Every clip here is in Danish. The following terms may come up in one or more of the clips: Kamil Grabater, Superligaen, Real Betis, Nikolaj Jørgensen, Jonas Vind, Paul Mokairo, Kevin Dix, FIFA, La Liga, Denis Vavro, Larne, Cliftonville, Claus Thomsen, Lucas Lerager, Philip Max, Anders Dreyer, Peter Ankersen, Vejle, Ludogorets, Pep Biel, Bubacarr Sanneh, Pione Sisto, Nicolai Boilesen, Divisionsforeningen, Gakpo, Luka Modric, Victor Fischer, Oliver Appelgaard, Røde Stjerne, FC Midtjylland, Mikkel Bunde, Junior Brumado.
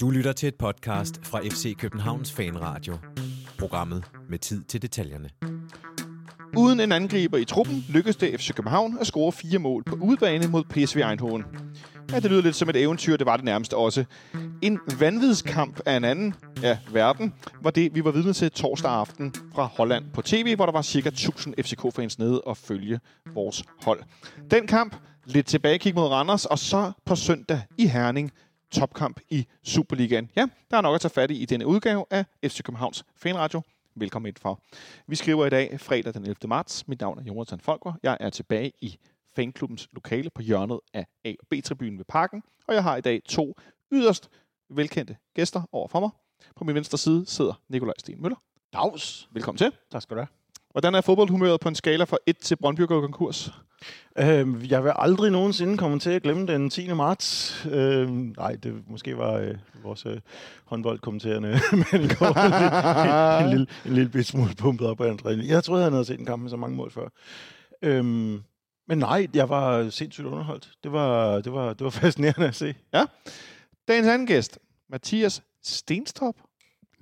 Du lytter til et podcast fra FC Københavns Fanradio. Programmet med tid til detaljerne. Uden en angriber i truppen lykkedes det FC København at score 4 mål på udebane mod PSV Eindhoven. Ja, det lyder lidt som et eventyr, det var det nærmest også. En vanvidskamp af en anden verden var det, vi var vidne til torsdag aften fra Holland på tv, hvor der var ca. 1000 FCK-fans nede og følge vores hold. Den kamp, lidt tilbagekig mod Randers, og så på søndag i Herning, topkamp i Superligaen. Ja, der er nok at tage fat i denne udgave af FC Københavns Fanradio. Velkommen ind for. Vi skriver i dag fredag den 11. marts. Mit navn er Jonathan Folker. Jeg er tilbage i fanklubbens lokale på hjørnet af A- og B-tribunen ved Parken. Og jeg har i dag 2 yderst velkendte gæster over for mig. På min venstre side sidder Nikolaj Sten Møller. Dags. Velkommen til. Tak skal du have. Hvordan er fodboldhumøret på en skala fra 1 til Brøndby går konkurs? Jeg vil aldrig nogensinde komme til at glemme den 10. marts. Nej, det måske var vores håndboldkommenterende en lille bit smule pumpet op af André. Jeg troede, han havde set en kamp med så mange mål før. Men nej, jeg var sindssygt underholdt. Det var fascinerende at se. Ja. Dagens anden gæst, Mathias Stenstorp.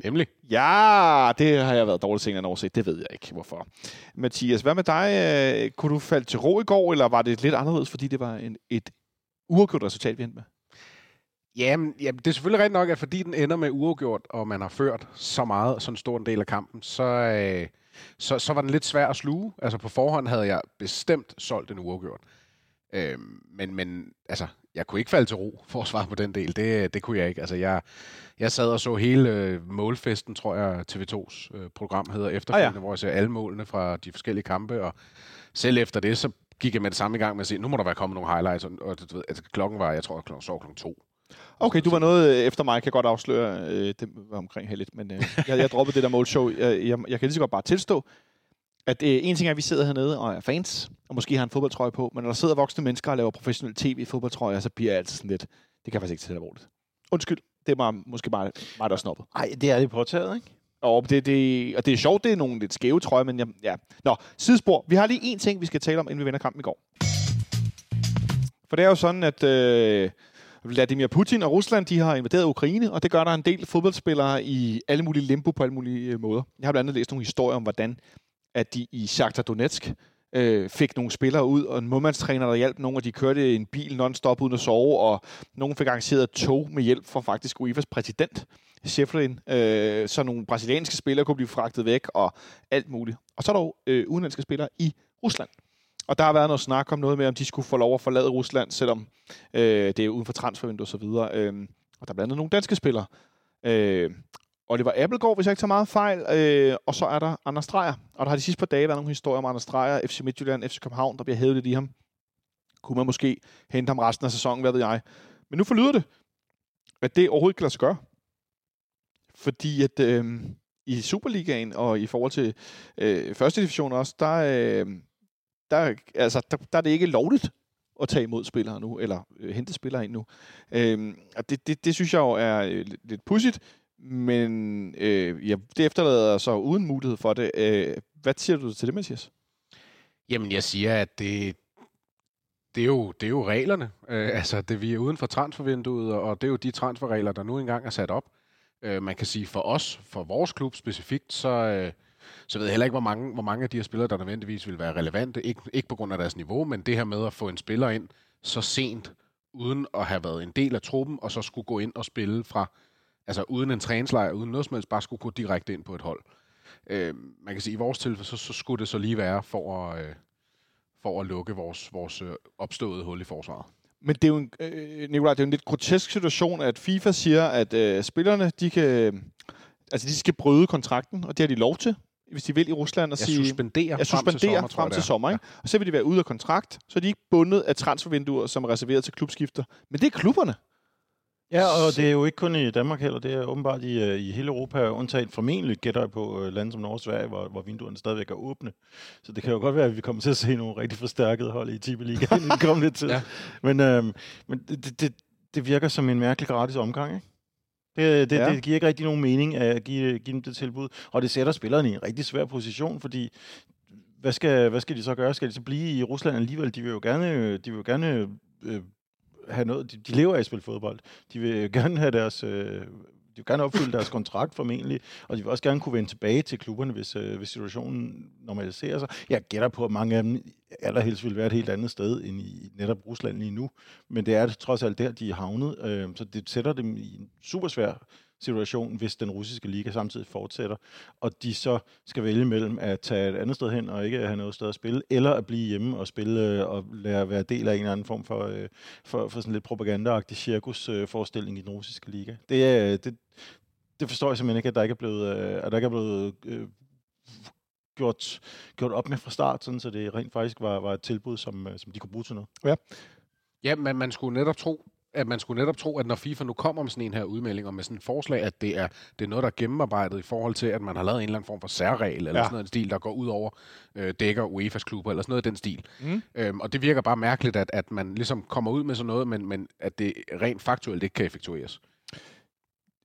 Nemlig. Ja, det har jeg været dårlig ting at overse. Det ved jeg ikke, hvorfor. Mathias, hvad med dig? Kunne du falde til ro i går, eller var det lidt anderledes, fordi det var et uafgjort resultat, vi endte med? Jamen, det er selvfølgelig rent nok, at fordi den ender med uafgjort, og man har ført så meget og sådan en stor del af kampen, så var den lidt svær at sluge. Altså på forhånd havde jeg bestemt solgt en uafgjort. Men altså, jeg kunne ikke falde til ro for at svare på den del. Det kunne jeg ikke. Altså, jeg sad og så hele målfesten, tror jeg, TV2's program hedder efterfølgende, hvor jeg ser alle målene fra de forskellige kampe. Og selv efter det, så gik jeg med det samme i gang med at sige, nu må der være kommet nogle highlights. Og du ved, altså, klokken var, jeg tror, jeg sov klokken 2. Okay, du var noget efter mig, kan jeg godt afsløre. Det var omkring her lidt, men jeg droppede det der målshow. Jeg kan lige så godt bare tilstå, at en ting er, at vi sidder hernede og er fans, og måske har en fodboldtrøje på, men når der sidder voksne mennesker og laver professionel tv-fodboldtrøjer, så bliver jeg altid sådan lidt, det kan jeg faktisk ikke tage alvorligt. Undskyld, det er måske bare mig, der er snobbet. Nej, det er det påtaget, ikke? Og det er sjovt, det er nogle lidt skæve trøjer, men ja. Nå, sidespor. Vi har lige en ting, vi skal tale om, inden vi vender kampen i går. For det er jo sådan, at Vladimir Putin og Rusland, de har invaderet Ukraine, og det gør der en del fodboldspillere i alle mulige limbo på alle mulige måder. Jeg har blandt andet læst nogle historier om, hvordan at de i Shakhtar Donetsk fik nogle spillere ud, og en målmandstræner, der hjalp nogen, og de kørte en bil non-stop uden at sove, og nogen fik arrangeret tog med hjælp fra faktisk UEFA's præsident, Schefferin, så nogle brasilianske spillere kunne blive fragtet væk, og alt muligt. Og så er der jo udenlandske spillere i Rusland. Og der har været noget snak om noget med, om de skulle få lov at forlade Rusland, selvom det er uden for transfervinduet og så videre. Og der er blandt andet nogle danske spillere. Oliver Appelgaard, hvis jeg ikke tager meget fejl. Og så er der Anders Dreyer. Og der har de sidste par dage været nogle historier om Anders Dreyer, FC Midtjylland, FC København, der bliver hævet lidt i ham. Kunne man måske hente ham resten af sæsonen, hvad ved jeg. Men nu forlyder det, at det overhovedet ikke kan lade sig gøre. Fordi at i Superligaen og i forhold til første division også, der er det ikke lovligt at tage imod spillere nu, eller hente spillere ind nu. Og det synes jeg jo er lidt pudsigt, men det efterlader så uden mulighed for det. Hvad siger du til det, Mathias? Jamen, jeg siger, at det er jo reglerne. Altså, det vi er uden for transfervinduet, og det er jo de transferregler, der nu engang er sat op. Man kan sige, for os, for vores klub specifikt, så ved jeg heller ikke, hvor mange af de her spillere, der nødvendigvis vil være relevante. Ikke på grund af deres niveau, men det her med at få en spiller ind så sent, uden at have været en del af truppen, og så skulle gå ind og spille fra, altså uden en træningslejr, uden noget som helst, bare skulle gå direkte ind på et hold. Man kan sige, at i vores tilfælde, så skulle det så lige være for at lukke vores opståede hul i forsvaret. Men det er jo en, Nicolaj, det er en lidt grotesk situation, at FIFA siger, at spillerne, de skal bryde kontrakten, og det har de lov til, hvis de vil i Rusland, og sige, jeg suspenderer frem til sommer, ikke? Og så vil de være ude af kontrakt, så er de ikke bundet af transfervinduer, som er reserveret til klubskifter. Men det er klubberne. Ja, og det er jo ikke kun i Danmark heller, det er åbenbart i hele Europa, undtagen formentlig gætter på lande som Norge og Sverige, hvor vinduerne stadigvæk er åbne. Så det kan jo godt være, at vi kommer til at se nogle rigtig forstærkede hold i Tippeligaen i den kommende tid. Ja. Men det virker som en mærkelig gratis omgang, ikke? Det giver ikke rigtig nogen mening at give dem det tilbud, og det sætter spillerne i en rigtig svær position, fordi hvad skal de så gøre? Skal de så blive i Rusland alligevel? De vil jo gerne have noget. De lever af at spille fodbold. De vil gerne have deres... De vil gerne opfylde deres kontrakt formentlig, og de vil også gerne kunne vende tilbage til klubberne, hvis situationen normaliserer sig. Jeg gætter på, at mange af dem allerhelst vil være et helt andet sted end i netop Rusland lige nu, men det er trods alt der, de er havnet, så det sætter dem i en supersvær situation, hvis den russiske liga samtidig fortsætter, og de så skal vælge mellem at tage et andet sted hen og ikke have noget sted at spille, eller at blive hjemme og spille og lade være del af en eller anden form for sådan lidt propagandaagtig cirkusforestilling i den russiske liga. Det forstår jeg simpelthen ikke, at der ikke er blevet, gjort op med fra start, sådan, så det rent faktisk var et tilbud, som de kunne bruge til noget. Ja, men man skulle netop tro, at når FIFA nu kommer med sådan en her udmelding og med sådan et forslag, at det er noget, der er gennemarbejdet i forhold til, at man har lavet en eller anden form for særregel eller sådan noget, en stil, der går ud over dækker UEFA's klubber eller sådan noget af den stil. Mm. Og det virker bare mærkeligt, at man ligesom kommer ud med sådan noget, men at det rent faktuelt ikke kan effektueres.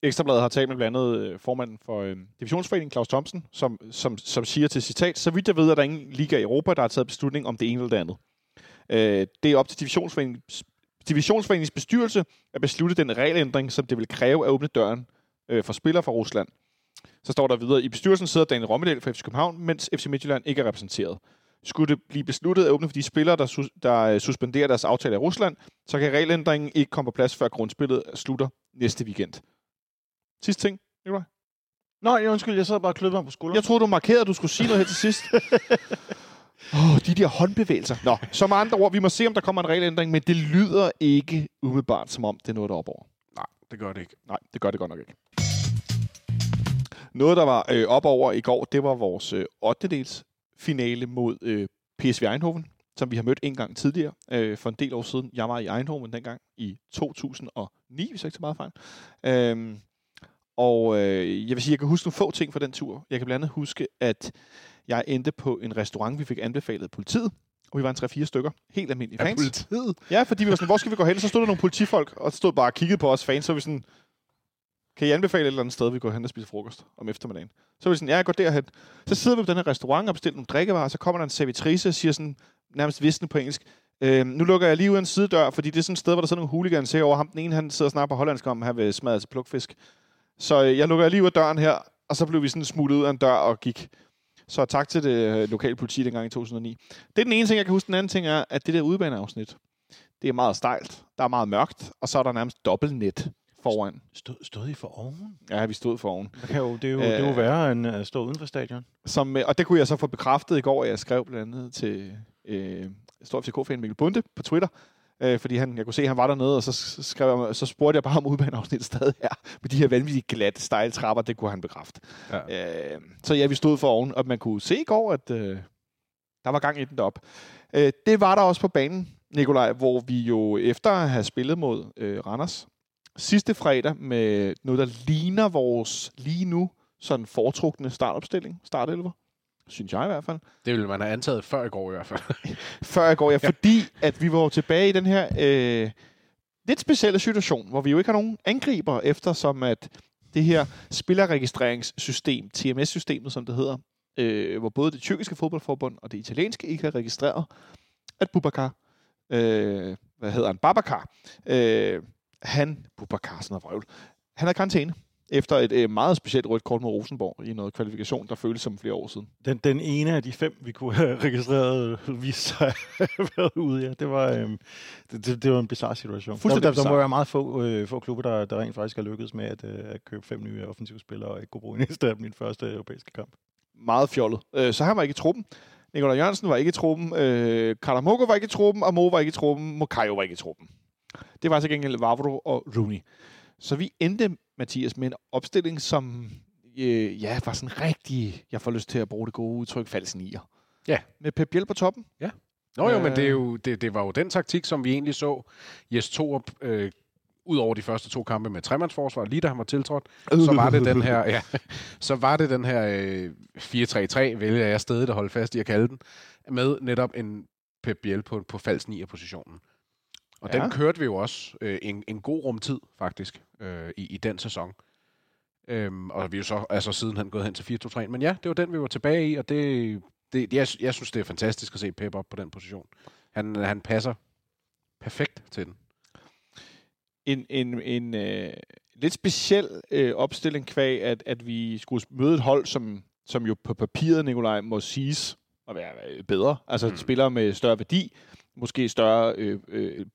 Ekstrabladet har talt med blandt andet formanden for Divisionsforeningen, Claus Thomsen, som siger til citat, så vidt jeg ved, at der ingen liga i Europa, der har taget beslutning om det ene eller det andet. Det er op til Divisionsforeningens bestyrelse at beslutte den regelændring, som det vil kræve at åbne døren for spillere fra Rusland. Så står der videre, i bestyrelsen sidder Daniel Rommedal fra FC København, mens FC Midtjylland ikke er repræsenteret. Skulle det blive besluttet at åbne for de spillere, der suspenderer deres aftale i Rusland, så kan regelændringen ikke komme på plads, før grundspillet slutter næste weekend. Sidste ting, Nikolaj? Nej, undskyld, jeg sad bare og klødte mig på skulderen. Jeg troede, du markerede, at du skulle sige noget her til sidst. De der håndbevægelser. Nå, så med andre ord, vi må se, om der kommer en regelændring, men det lyder ikke umiddelbart, som om det er noget, der er opover. Nej, det gør det ikke. Nej, det gør det godt nok ikke. Noget, der var opover i går, det var vores 8-delsfinale mod PSV Eindhoven, som vi har mødt en gang tidligere, for en del år siden. Jeg var i Eindhoven dengang i 2009, hvis jeg ikke tager meget fejl. Jeg vil sige, jeg kan huske nogle få ting fra den tur. Jeg kan blandt andet huske, at jeg endte på en restaurant, vi fik anbefalet af politiet, og vi var en 3-4 stykker. Helt almindelige fans. Af politiet? Ja, fordi vi var sådan, hvor skal vi gå hen? Så stod der nogle politifolk, og stod bare og kiggede på os fans, så vi sådan, kan I anbefale et eller andet sted, vi går hen og spiser frokost om eftermiddagen? Så vi sådan, ja, jeg går derhen. Så sidder vi på den her restaurant og bestiller nogle drikkevarer, og så kommer der en servitrice og siger sådan, nærmest visende på engelsk, nu lukker jeg lige ud af en sidedør, fordi det er sådan et sted, hvor der sidder nogle hooligans herovre. Ham den ene, han sidder og snakker på hollandsk om, han vil smadre til plukfisk. Så jeg lukker lige ud af døren her, og så blev vi sådan smuttet ud af en dør og gik. Så tak til det lokale politi dengang i 2009. Det er den ene ting, jeg kan huske. Den anden ting er, at det der udebaneafsnit, det er meget stejlt, der er meget mørkt, og så er der nærmest dobbeltnet foran. Stod I for oven? Ja, vi stod for oven. Det er jo værre end at stå uden for stadion. Og det kunne jeg så få bekræftet i går, at jeg skrev blandt andet til stor FCK-fan Mikkel Bunde på Twitter, fordi jeg kunne se, at han var dernede, og så spurgte jeg bare om udbaneafsnittet stadig her, med de her vanvittigt glatte, stejle trapper, det kunne han bekræfte. Ja. Så ja, vi stod for oven, og man kunne se i går, at der var gang i den deroppe. Det var der også på banen, Nikolaj, hvor vi jo efter at have spillet mod Randers sidste fredag med noget, der ligner vores lige nu sådan foretrukne startopstilling, startelver. Synes jeg i hvert fald. Det ville man have antaget før i går i hvert fald. Før i går, ja. Fordi at vi var tilbage i den her lidt specielle situation, hvor vi jo ikke har nogen angriber, eftersom at det her spillerregistreringssystem, TMS-systemet som det hedder, hvor både det tyrkiske fodboldforbund og det italienske ikke har registreret, at Bubacarr sådan noget vrøvl, han er karantæne. Efter et meget specielt rødt kort mod Rosenborg i noget kvalifikation, der føles som flere år siden. Den ene af de 5, vi kunne have registreret, viste sig at være ude. Ja. Det var en bizarre situation. Der må være meget få klubber, der rent faktisk har lykkedes med at købe 5 nye offensive spillere og ikke kunne bruge en eneste af min første europæiske kamp. Meget fjollet. Så han var ikke i truppen. Nikolaj Jørgensen var ikke i truppen. Karamoko var ikke i truppen. Amo var ikke i truppen. Mokayo var ikke i truppen. Det var så gengæld Vavro og Rooney. Så vi endte, Mathias, med en opstilling, som var sådan rigtig, jeg får lyst til at bruge det gode udtryk, falsk nier. Ja. Med Pep Biel på toppen. Ja. Nå jo, men det er jo, det var jo den taktik, som vi egentlig så Jess Thorup ud over de første 2 kampe med tremandsforsvar, lige da han var tiltrådt, så var det den her, så var det den her 4-3-3, vælger jeg stadig at holde fast i at kalde den, med netop en Pep Biel på falsk nier-positionen. Og den kørte vi jo også en god rumtid, faktisk, i den sæson. Og vi er jo så siden han gået hen til 4-2-3. Men ja, det var den, vi var tilbage i, og jeg synes, det er fantastisk at se Pep op på den position. Han passer perfekt til den. en lidt speciel opstilling kvæg, at vi skulle møde et hold, som jo på papiret, Nikolaj, må siges at være bedre. Altså spillere med større værdi, måske større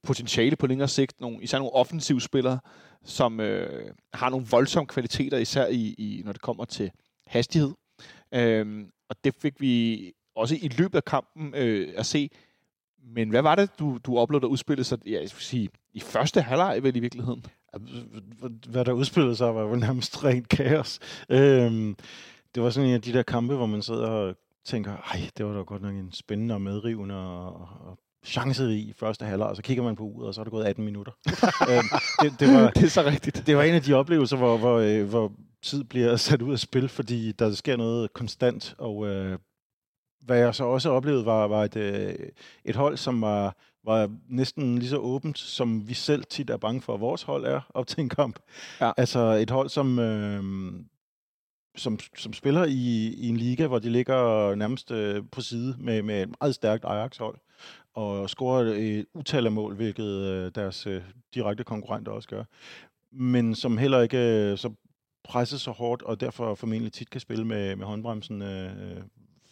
potentiale på længere sigt. Især nogle offensive spillere, som har nogle voldsomme kvaliteter, især i når det kommer til hastighed. Og det fik vi også i løbet af kampen at se. Men hvad var det, du oplevede, der udspillede sig, jeg skulle sige, i første halvleg vel i virkeligheden? Hvad der udspillede sig, var jo nærmest rent kaos. Det var sådan en af de der kampe, hvor man sidder og tænker, ej, det var da godt nok en spændende og medrivende og chancerig i første halvleg, og så kigger man på uret, og så er det gået 18 minutter. Det er så rigtigt. Det var en af de oplevelser, hvor tid bliver sat ud af spil, fordi der sker noget konstant, og hvad jeg så også oplevede, var et hold, som var næsten lige så åbent, som vi selv tit er bange for, at vores hold er op til en kamp. Ja. Altså et hold, som spiller i en liga, hvor de ligger nærmest på side med et meget stærkt Ajax-hold, og scorer et utal af mål, hvilket deres direkte konkurrenter også gør. Men som heller ikke så presses så hårdt, og derfor formentlig tit kan spille med håndbremsen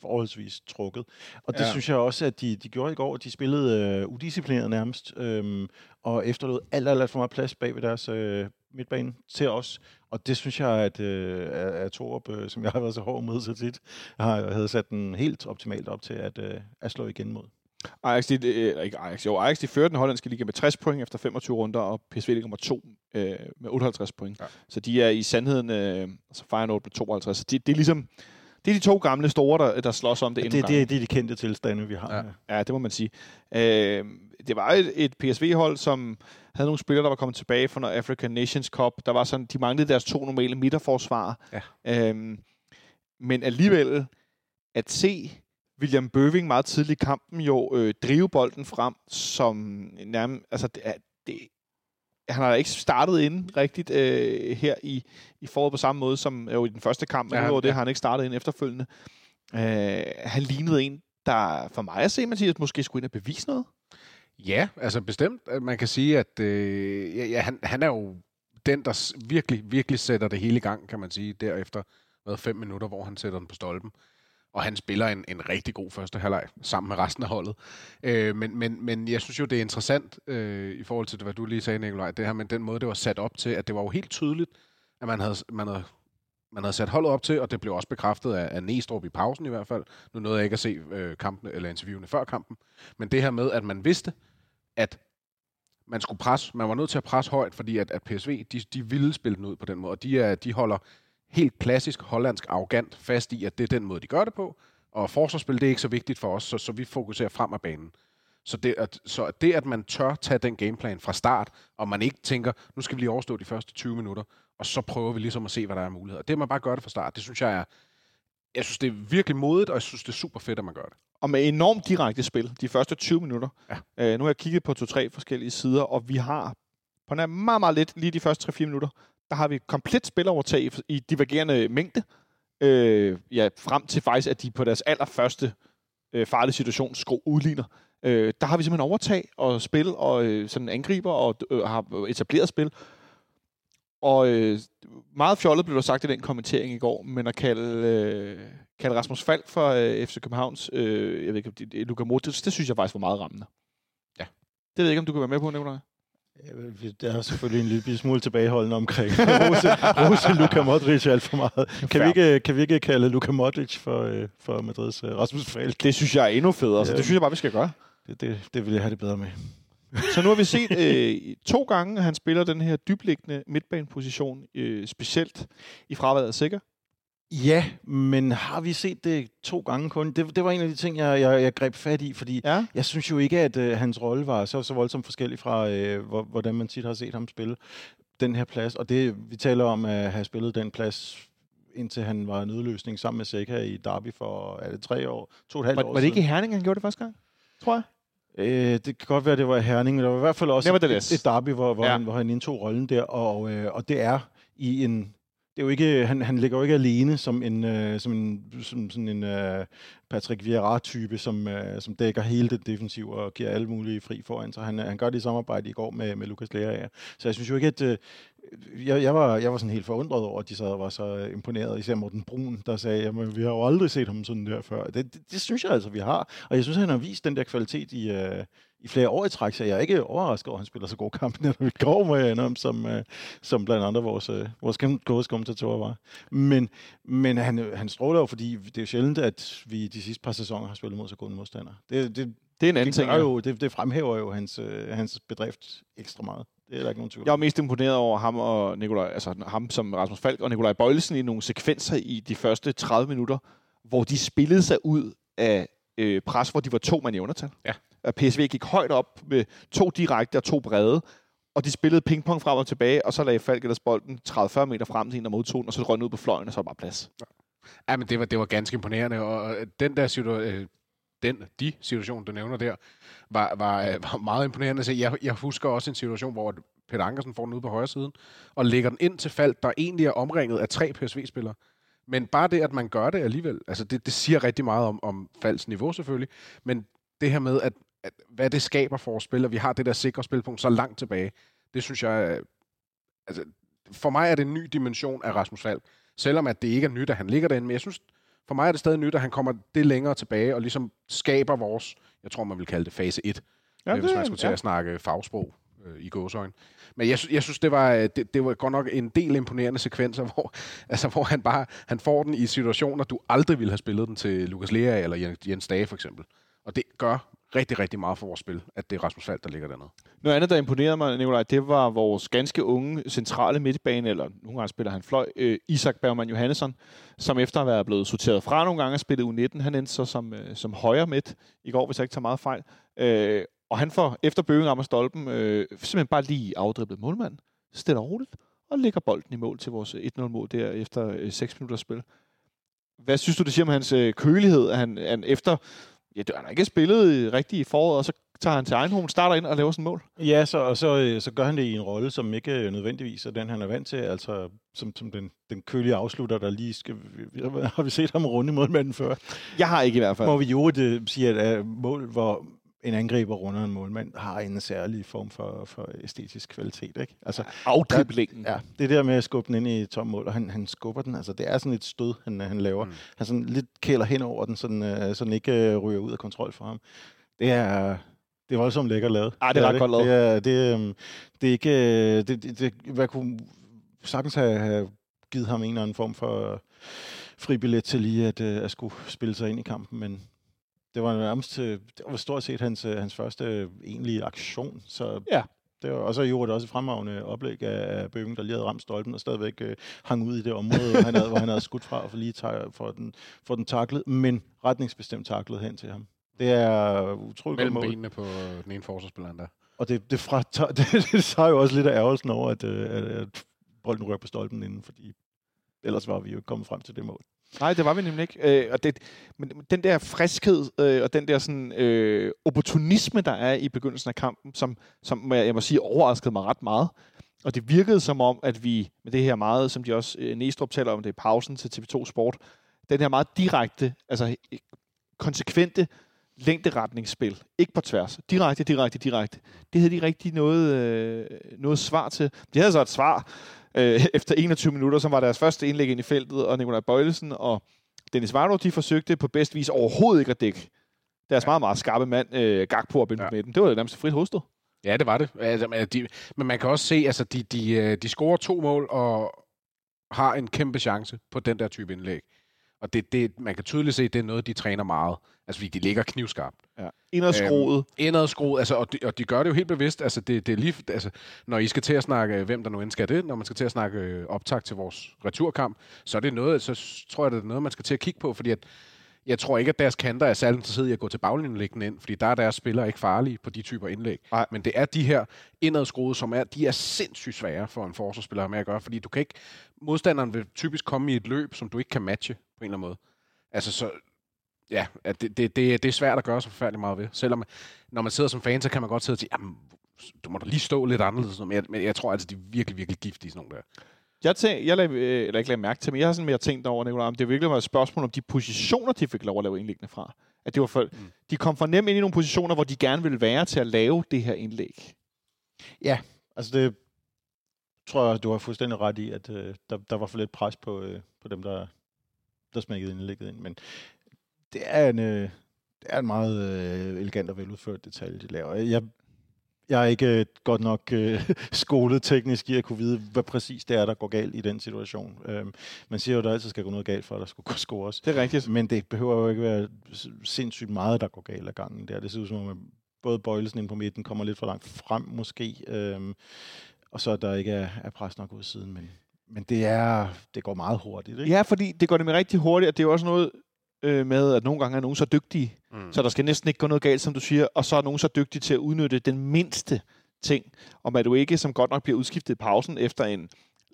forholdsvis trukket. Og det synes jeg også, at de gjorde i går. De spillede udisciplineret nærmest, og efterlod alt for meget plads bag ved deres midtbane til os. Og det synes jeg, at Thorup, som jeg har været så hård mod så tit, havde sat den helt optimalt op til at slå igen mod. Ajax, de førte den hollandske liga med 60 point efter 25 runder, og PSV ligger nummer 2 med 58 point. Ja. Så de er i sandheden Feyenoord med 52. Så det er ligesom... Det er de to gamle store, der slås om det endnu gang. Det er de kendte tilstande, vi har. Ja, det må man sige. Det var et PSV-hold, som havde nogle spillere, der var kommet tilbage fra noget African Nations Cup. Der var sådan, de manglede deres to normale midterforsvarer. Ja. Men alligevel at se William Bøving meget tidlig i kampen jo drive bolden frem, som nærmest... Altså, han har da ikke startet inden rigtigt her i foråret på samme måde som jo i den første kamp, men udover det har han ikke startet inden efterfølgende. Han lignede en, der for mig at se, Mathias, måske skulle ind og bevise noget. Ja, altså bestemt. Man kan sige, at han er jo den, der virkelig, virkelig sætter det hele i gang, kan man sige, derefter med 5 minutter, hvor han sætter den på stolpen. Og han spiller en rigtig god første halvleg sammen med resten af holdet. Men jeg synes jo, det er interessant i forhold til, hvad du lige sagde, Nikolaj, det her, men den måde, det var sat op til, at det var jo helt tydeligt, at man havde sat holdet op til, og det blev også bekræftet af Næstrup i pausen i hvert fald. Nu nåede jeg ikke at se kampene, eller interviewene før kampen. Men det her med, at man vidste, at man skulle presse, man var nødt til at presse højt, fordi at PSV, de ville spille den ud på den måde, og de holder... helt klassisk hollandsk arrogant fast i, at det er den måde, de gør det på. Og forsvarsspil, det er ikke så vigtigt for os, så vi fokuserer frem af banen. Så det, at man tør tage den gameplan fra start, og man ikke tænker, nu skal vi lige overstå de første 20 minutter, og så prøver vi ligesom at se, hvad der er muligheder. Det, man bare gør det fra start, det synes jeg er... Jeg synes, det er virkelig modigt, og jeg synes, det er super fedt, at man gør det. Og med enormt direkte spil, de første 20 minutter. Ja. Nu har jeg kigget på 2-3 forskellige sider, og vi har på nær meget, meget lidt lige de første 3-4 minutter, der har vi komplet spilovertag i divergerende mængde, frem til faktisk, at de på deres allerførste farlige situation udligner. Der har vi simpelthen overtag og spil, og sådan angriber, og har etableret spil. Og meget fjollet blev der sagt i den kommentering i går, men at kalde Rasmus Falk fra FC Københavns, jeg ved ikke, Luka Modric, det synes jeg faktisk var meget rammende. Ja. Det ved jeg ikke, om du kan være med på, Nicolaj? Der er selvfølgelig en lille smule tilbageholdende omkring Rose Luka Modric alt for meget. Kan vi ikke kalde Luka Modric for Madrids Rasmus Falk? Det synes jeg er endnu federe, så det synes jeg bare, vi skal gøre. Det vil jeg have det bedre med. Så nu har vi set 2 gange, han spiller den her dybliggende midtbaneposition, specielt i fraværet af Sikker. Ja, men har vi set det 2 gange kun? Det var en af de ting, jeg greb fat i, fordi jeg synes jo ikke, at hans rolle var så voldsomt forskellig fra, hvordan man tit har set ham spille den her plads. Og det, vi taler om at have spillet den plads, indtil han var nødløsning sammen med Seca i Derby for 2,5 år siden. Var det ikke i Herning, han gjorde det første gang, tror jeg? Det kan godt være, det var i Herning, men der var i hvert fald også et Derby, hvor han indtog rollen der, og det er i en det er jo ikke han ligger jo ikke alene som en Patrick Vieira type som dækker hele det defensiv og giver alle mulige fri foran, så han gør det i samarbejde i går med Lucas Lerager. Så jeg synes jo ikke at jeg var sådan helt forundret over at de sad og var så imponeret, især Morten Brun, der sagde, jamen, vi har jo aldrig set ham sådan der før. Det synes jeg altså vi har, og jeg synes han har vist den der kvalitet i flere år i træk, så jeg er ikke overrasket over, at han spiller så gode kampe, når vi går med ham, som blandt andre vores kommentatorer var. Men han stråler jo, fordi det er jo sjældent, at vi de sidste par sæsoner har spillet mod så gode modstandere. Det er en anden ting. Jo, det fremhæver jo hans bedrift ekstra meget. Det er der ikke nogen tvivl. Jeg er mest imponeret over ham og Nicolai, altså ham som Rasmus Falk og Nicolai Boilesen i nogle sekvenser i de første 30 minutter, hvor de spillede sig ud af pres, hvor de var 2 mand i undertal. Ja. PSV gik højt op med 2 direkte og 2 brede, og de spillede pingpong frem og tilbage, og så lagde Falk ellers bolden 30-40 meter frem til en, der modtog den, og så røg den ud på fløjen, og så var bare plads. Ja. Ja, men det var ganske imponerende, og den der situation, du nævner der, var meget imponerende. Så jeg husker også en situation, hvor Peter Ankersen får den ud på højre siden, og lægger den ind til Falk, der egentlig er omringet af 3 PSV-spillere. Men bare det, at man gør det alligevel, altså det siger rigtig meget om Falks niveau selvfølgelig, men det her med, at hvad det skaber for spil, og vi har det der sikre spilpunkt så langt tilbage, det synes jeg, altså for mig er det en ny dimension af Rasmus Falk, selvom at det ikke er nyt, at han ligger derinde, men jeg synes, for mig er det stadig nyt, at han kommer det længere tilbage, og ligesom skaber vores, jeg tror man vil kalde det fase 1, ja, hvis man skulle til at snakke fagsprog i gåseøjne. Men jeg synes, det var godt nok en del imponerende sekvenser, hvor han får den i situationer, du aldrig ville have spillet den til Lucas Lea eller Jens Dage for eksempel. Og det gør rigtig, rigtig meget for vores spil, at det er Rasmus Falk, der ligger dernede. Noget andet, der imponerede mig, Nikolaj, det var vores ganske unge centrale midtbane, eller nogle gange spiller han fløj, Ísak Bergmann Jóhannesson, som efter at være blevet sorteret fra nogle gange og spillet U19, han endte så som højre midt i går, hvis jeg ikke tager meget fejl. Og han får efter Bøving rammer stolpen simpelthen bare lige afdriblet målmanden, stiller roligt og lægger bolden i mål til vores 1-0-mål der efter 6 minutter spil. Hvad synes du, det siger om hans kølighed, at han efter... Ja, han har ikke spillet rigtigt i foråret, og så tager han til Eindhoven, starter ind og laver sin mål. Ja, så gør han det i en rolle, som ikke nødvendigvis er den, han er vant til, altså som den kølige afslutter, der lige skal... Har vi set ham runde målmanden før? Jeg har ikke i hvert fald. Må vi jo sige, at er mål, hvor en angriber runder en målmand, har en særlig form for æstetisk kvalitet, ikke? Altså, afdriblingen. Ja, det der med at skubbe den ind i tom mål, og han skubber den, altså det er sådan et stød, han laver. Mm. Han sådan lidt kæler hen over den, så den ikke ryger ud af kontrol for ham. Det er voldsomt lækkert lavet. Ah, det er ret godt lavet. Det er ikke... Hvad kunne sagtens have givet ham en eller anden form for fribillet til lige at skulle spille sig ind i kampen, men... Det var stort set hans første egentlige aktion, så ja. Det var, og så gjorde det også et fremragende oplæg af Bøving, der lige havde ramt stolpen og stadigvæk hang ud i det område, hvor han havde skudt fra og for den taklet, men retningsbestemt taklet hen til ham. Det er utroligt godt mål. Mellem benene på den ene forsvarsspiller der. Og det tager jo også lidt af ærgelsen over, at bolden rører på stolpen inden, fordi ellers var vi jo ikke kommet frem til det mål. Nej, det var vi nemlig ikke. Men den der friskhed og den der sådan, opportunisme, der er i begyndelsen af kampen, som jeg må sige overraskede mig ret meget. Og det virkede som om, at vi med det her meget, som de også Næstrup taler om, det er pausen til TV2 Sport, den her meget direkte, altså konsekvente længderetningsspil. Ikke på tværs. Direkte. Det havde de rigtig noget svar til. Det havde så et svar efter 21 minutter, som var deres første indlæg ind i feltet, og Nicolai Boilesen og Denis Vavro, de forsøgte på bedst vis overhovedet ikke at dække deres meget, meget skarpe mand, Gakpo og med den. Det var jo nærmest frit hostet. Ja, det var det. Men man kan også se, altså de scorer 2 mål og har en kæmpe chance på den der type indlæg. Og man kan tydeligt se, at det er noget, de træner meget. Altså, fordi de ligger knivskarpt. Ja. Indadskroet. Altså, og de gør det jo helt bevidst. Altså, det er lige... Altså, når I skal til at snakke, hvem der nu end skal det, når man skal til at snakke optag til vores returkamp, så er det noget, så tror jeg, det er noget, man skal til at kigge på, fordi at jeg tror ikke, at deres kanter er særlig interesseret i at gå til baglinjelæggende ind, fordi der er deres spillere ikke farlige på de typer indlæg. Nej. Men det er de her indadskruede, de er sindssygt svære for en forsvarsspiller med at gøre, fordi du kan ikke... Modstanderen vil typisk komme i et løb, som du ikke kan matche på en eller anden måde. Altså så... Ja, det er svært at gøre så forfærdeligt meget ved. Selvom når man sidder som fan, så kan man godt sidde og sige, jamen, du må da lige stå lidt anderledes. Men jeg tror altså, de er virkelig, virkelig giftige sådan nogle der. Jeg lagde mærke til, men jeg har sådan mere tænkt over, Nicolaj, om det virkelig var et spørgsmål om de positioner, de fik lov at lave indlæggene fra. At det var for, de kom for nemt ind i nogle positioner, hvor de gerne ville være til at lave det her indlæg. Ja, altså det tror jeg, du har fuldstændig ret i, at der var for lidt pres på dem, der smækkede indlægget ind. Men det er en meget elegant og veludført detalje, de laver. Jeg er ikke godt nok skolet teknisk i at kunne vide, hvad præcis det er, der går galt i den situation. Man siger jo, at der altid skal gå noget galt, for at der skulle kunne scores. Det er rigtigt. Men det behøver jo ikke være sindssygt meget, der går galt ad gangen. Det ser ud som om, både Boilesen ind på midten kommer lidt for langt frem måske, og så der ikke er pres nok ud siden. Men det går meget hurtigt, ikke? Ja, fordi det går nemlig rigtig hurtigt, og det er jo også noget med, at nogle gange er nogen så dygtige, så der skal næsten ikke gå noget galt, som du siger, og så er nogen så dygtige til at udnytte den mindste ting, om at du ikke, som godt nok bliver udskiftet i pausen efter en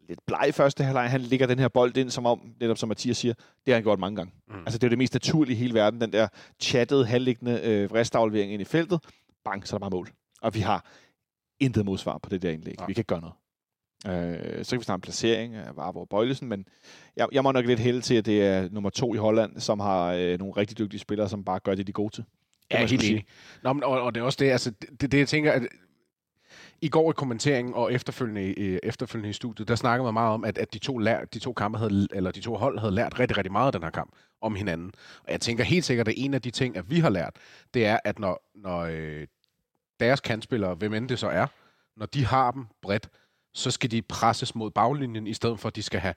lidt bleg første halvleg, han ligger den her bold ind, som om, netop som Mathias siger, det har han gjort mange gange. Altså det er det mest naturlige i hele verden, den der chattede, halvliggende restaflevering ind i feltet, bang, så er der bare mål. Og vi har intet modsvar på det der indlæg. Ja. Vi kan ikke gøre noget. Så kan vi snakke om placering af Vavro og Boilesen, men jeg må nok lidt hælde til, at det er nummer 2 i Holland, som har nogle rigtig dygtige spillere, som bare gør det, de er gode til. Det ja, helt enig. Og det er også det, altså, det jeg tænker, at i går i kommenteringen og efterfølgende i studiet, der snakkede man meget om, at de to hold havde lært rigtig, rigtig meget af den her kamp om hinanden. Og jeg tænker helt sikkert, at en af de ting, at vi har lært, det er, at når deres kantspillere, hvem end det så er, når de har dem bredt, så skal de presses mod baglinjen, i stedet for, at de skal have...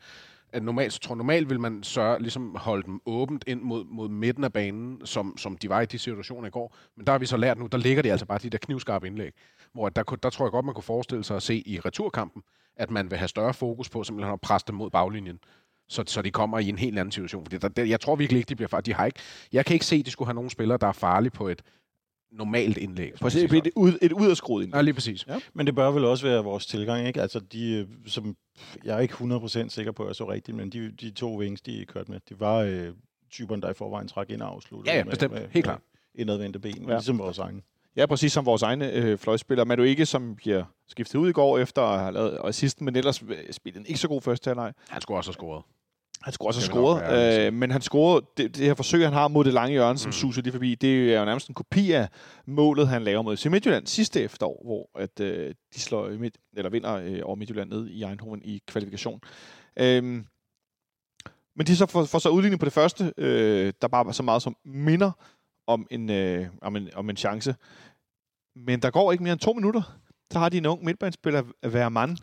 Normalt vil man ligesom holde dem åbent ind mod midten af banen, som de var i de situationer i går. Men der har vi så lært nu, der ligger det altså bare de der knivskarpe indlæg. Hvor der tror jeg godt, man kunne forestille sig at se i returkampen, at man vil have større fokus på simpelthen at presse dem mod baglinjen. Så de kommer i en helt anden situation. Fordi jeg tror virkelig ikke, de bliver farlige. Jeg kan ikke se, at de skulle have nogle spillere, der er farlige på et normalt indlæg. Præcis, et udadskruet indlæg. Ja, lige præcis. Ja. Men det bør vel også være vores tilgang, ikke? Altså de, som jeg er ikke 100% sikker på, at jeg så rigtigt, men de to wings, de kørte med, det var typerne, der i forvejen trak ind og afsluttede. Ja, bestemt. Helt klart. Indadvendte ben, ligesom vores egne. Ja, præcis som vores egne fløjspillere. Men du ikke, som bliver skiftet ud i går efter at have lavet assisten, men ellers spillede en ikke så god første halvleg. Han skulle også have scoret. Men han scorede det her forsøg, han har mod det lange hjørne, som suser lige forbi. Det er jo nærmest en kopi af målet, han laver mod FC Midtjylland sidste efterår, hvor at, de slår vinder over Midtjylland ned i Eindhoven i kvalifikation. Men de så får så udlignet på det første, der bare var så meget som minder om en chance. Men der går ikke mere end 2 minutter. Så har de en ung midtbanespiller, Vermann.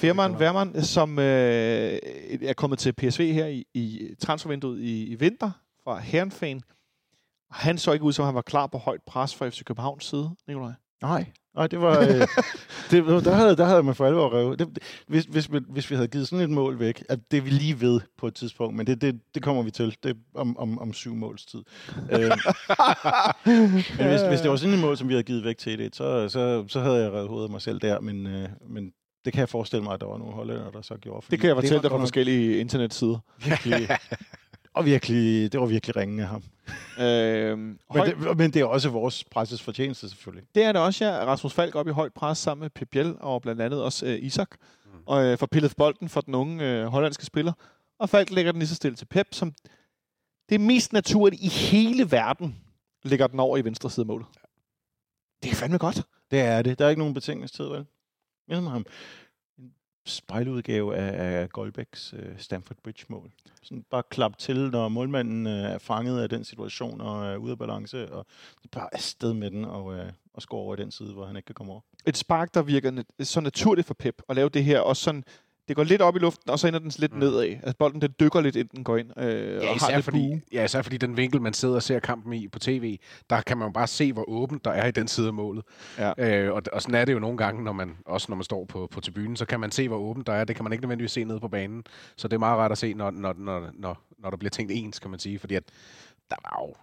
Ja, Vermann, som er kommet til PSV her i transfervinduet i vinter fra Herning. Han så ikke ud, som han var klar på højt pres fra FC Københavns side, Nikolaj. Nej, det var... der havde man for alvor revet. Hvis vi havde givet sådan et mål væk, at det vi lige ved på et tidspunkt, men det kommer vi til det om 7 måls tid. Men hvis det var sådan et mål, som vi havde givet væk til det, så havde jeg revet hovedet af mig selv der, men det kan jeg forestille mig, at der var nogle hollænder, der så gjorde. Det kan jeg fortælle dig fra forskellige internetsider. Og det var virkelig ringen af ham. Men det er også vores presses fortjeneste, selvfølgelig. Det er det også, ja. Rasmus Falk op i højt pres sammen med Pep Biel og blandt andet også Ísak. Og får pillet bolden for den unge hollandske spiller. Og Falk lægger den lige så stille til Pep, som det mest naturligt i hele verden lægger den over i venstre side af målet. Det er fandme godt. Det er det. Der er ikke nogen betingelsestid, vel? Jeg med ham. Spejludgave af Goldbæks Stamford Bridge-mål. Sådan bare klap til, når målmanden er fanget af den situation og er ude af balance, og bare afsted med den og score over i den side, hvor han ikke kan komme over. Et spark, der virker så naturligt for Pep at lave det her, og sådan, det går lidt op i luften, og så ender den lidt nedad. Altså bolden, den dykker lidt, inden den går ind og har lidt bue. Ja, især fordi den vinkel, man sidder og ser kampen i på tv, der kan man jo bare se, hvor åbent der er i den side af målet. Ja. Og sådan er det jo nogle gange, når man står på tribunen, så kan man se, hvor åbent der er. Det kan man ikke nødvendigvis se nede på banen. Så det er meget rart at se, når der bliver tænkt ens, kan man sige. Fordi at der var jo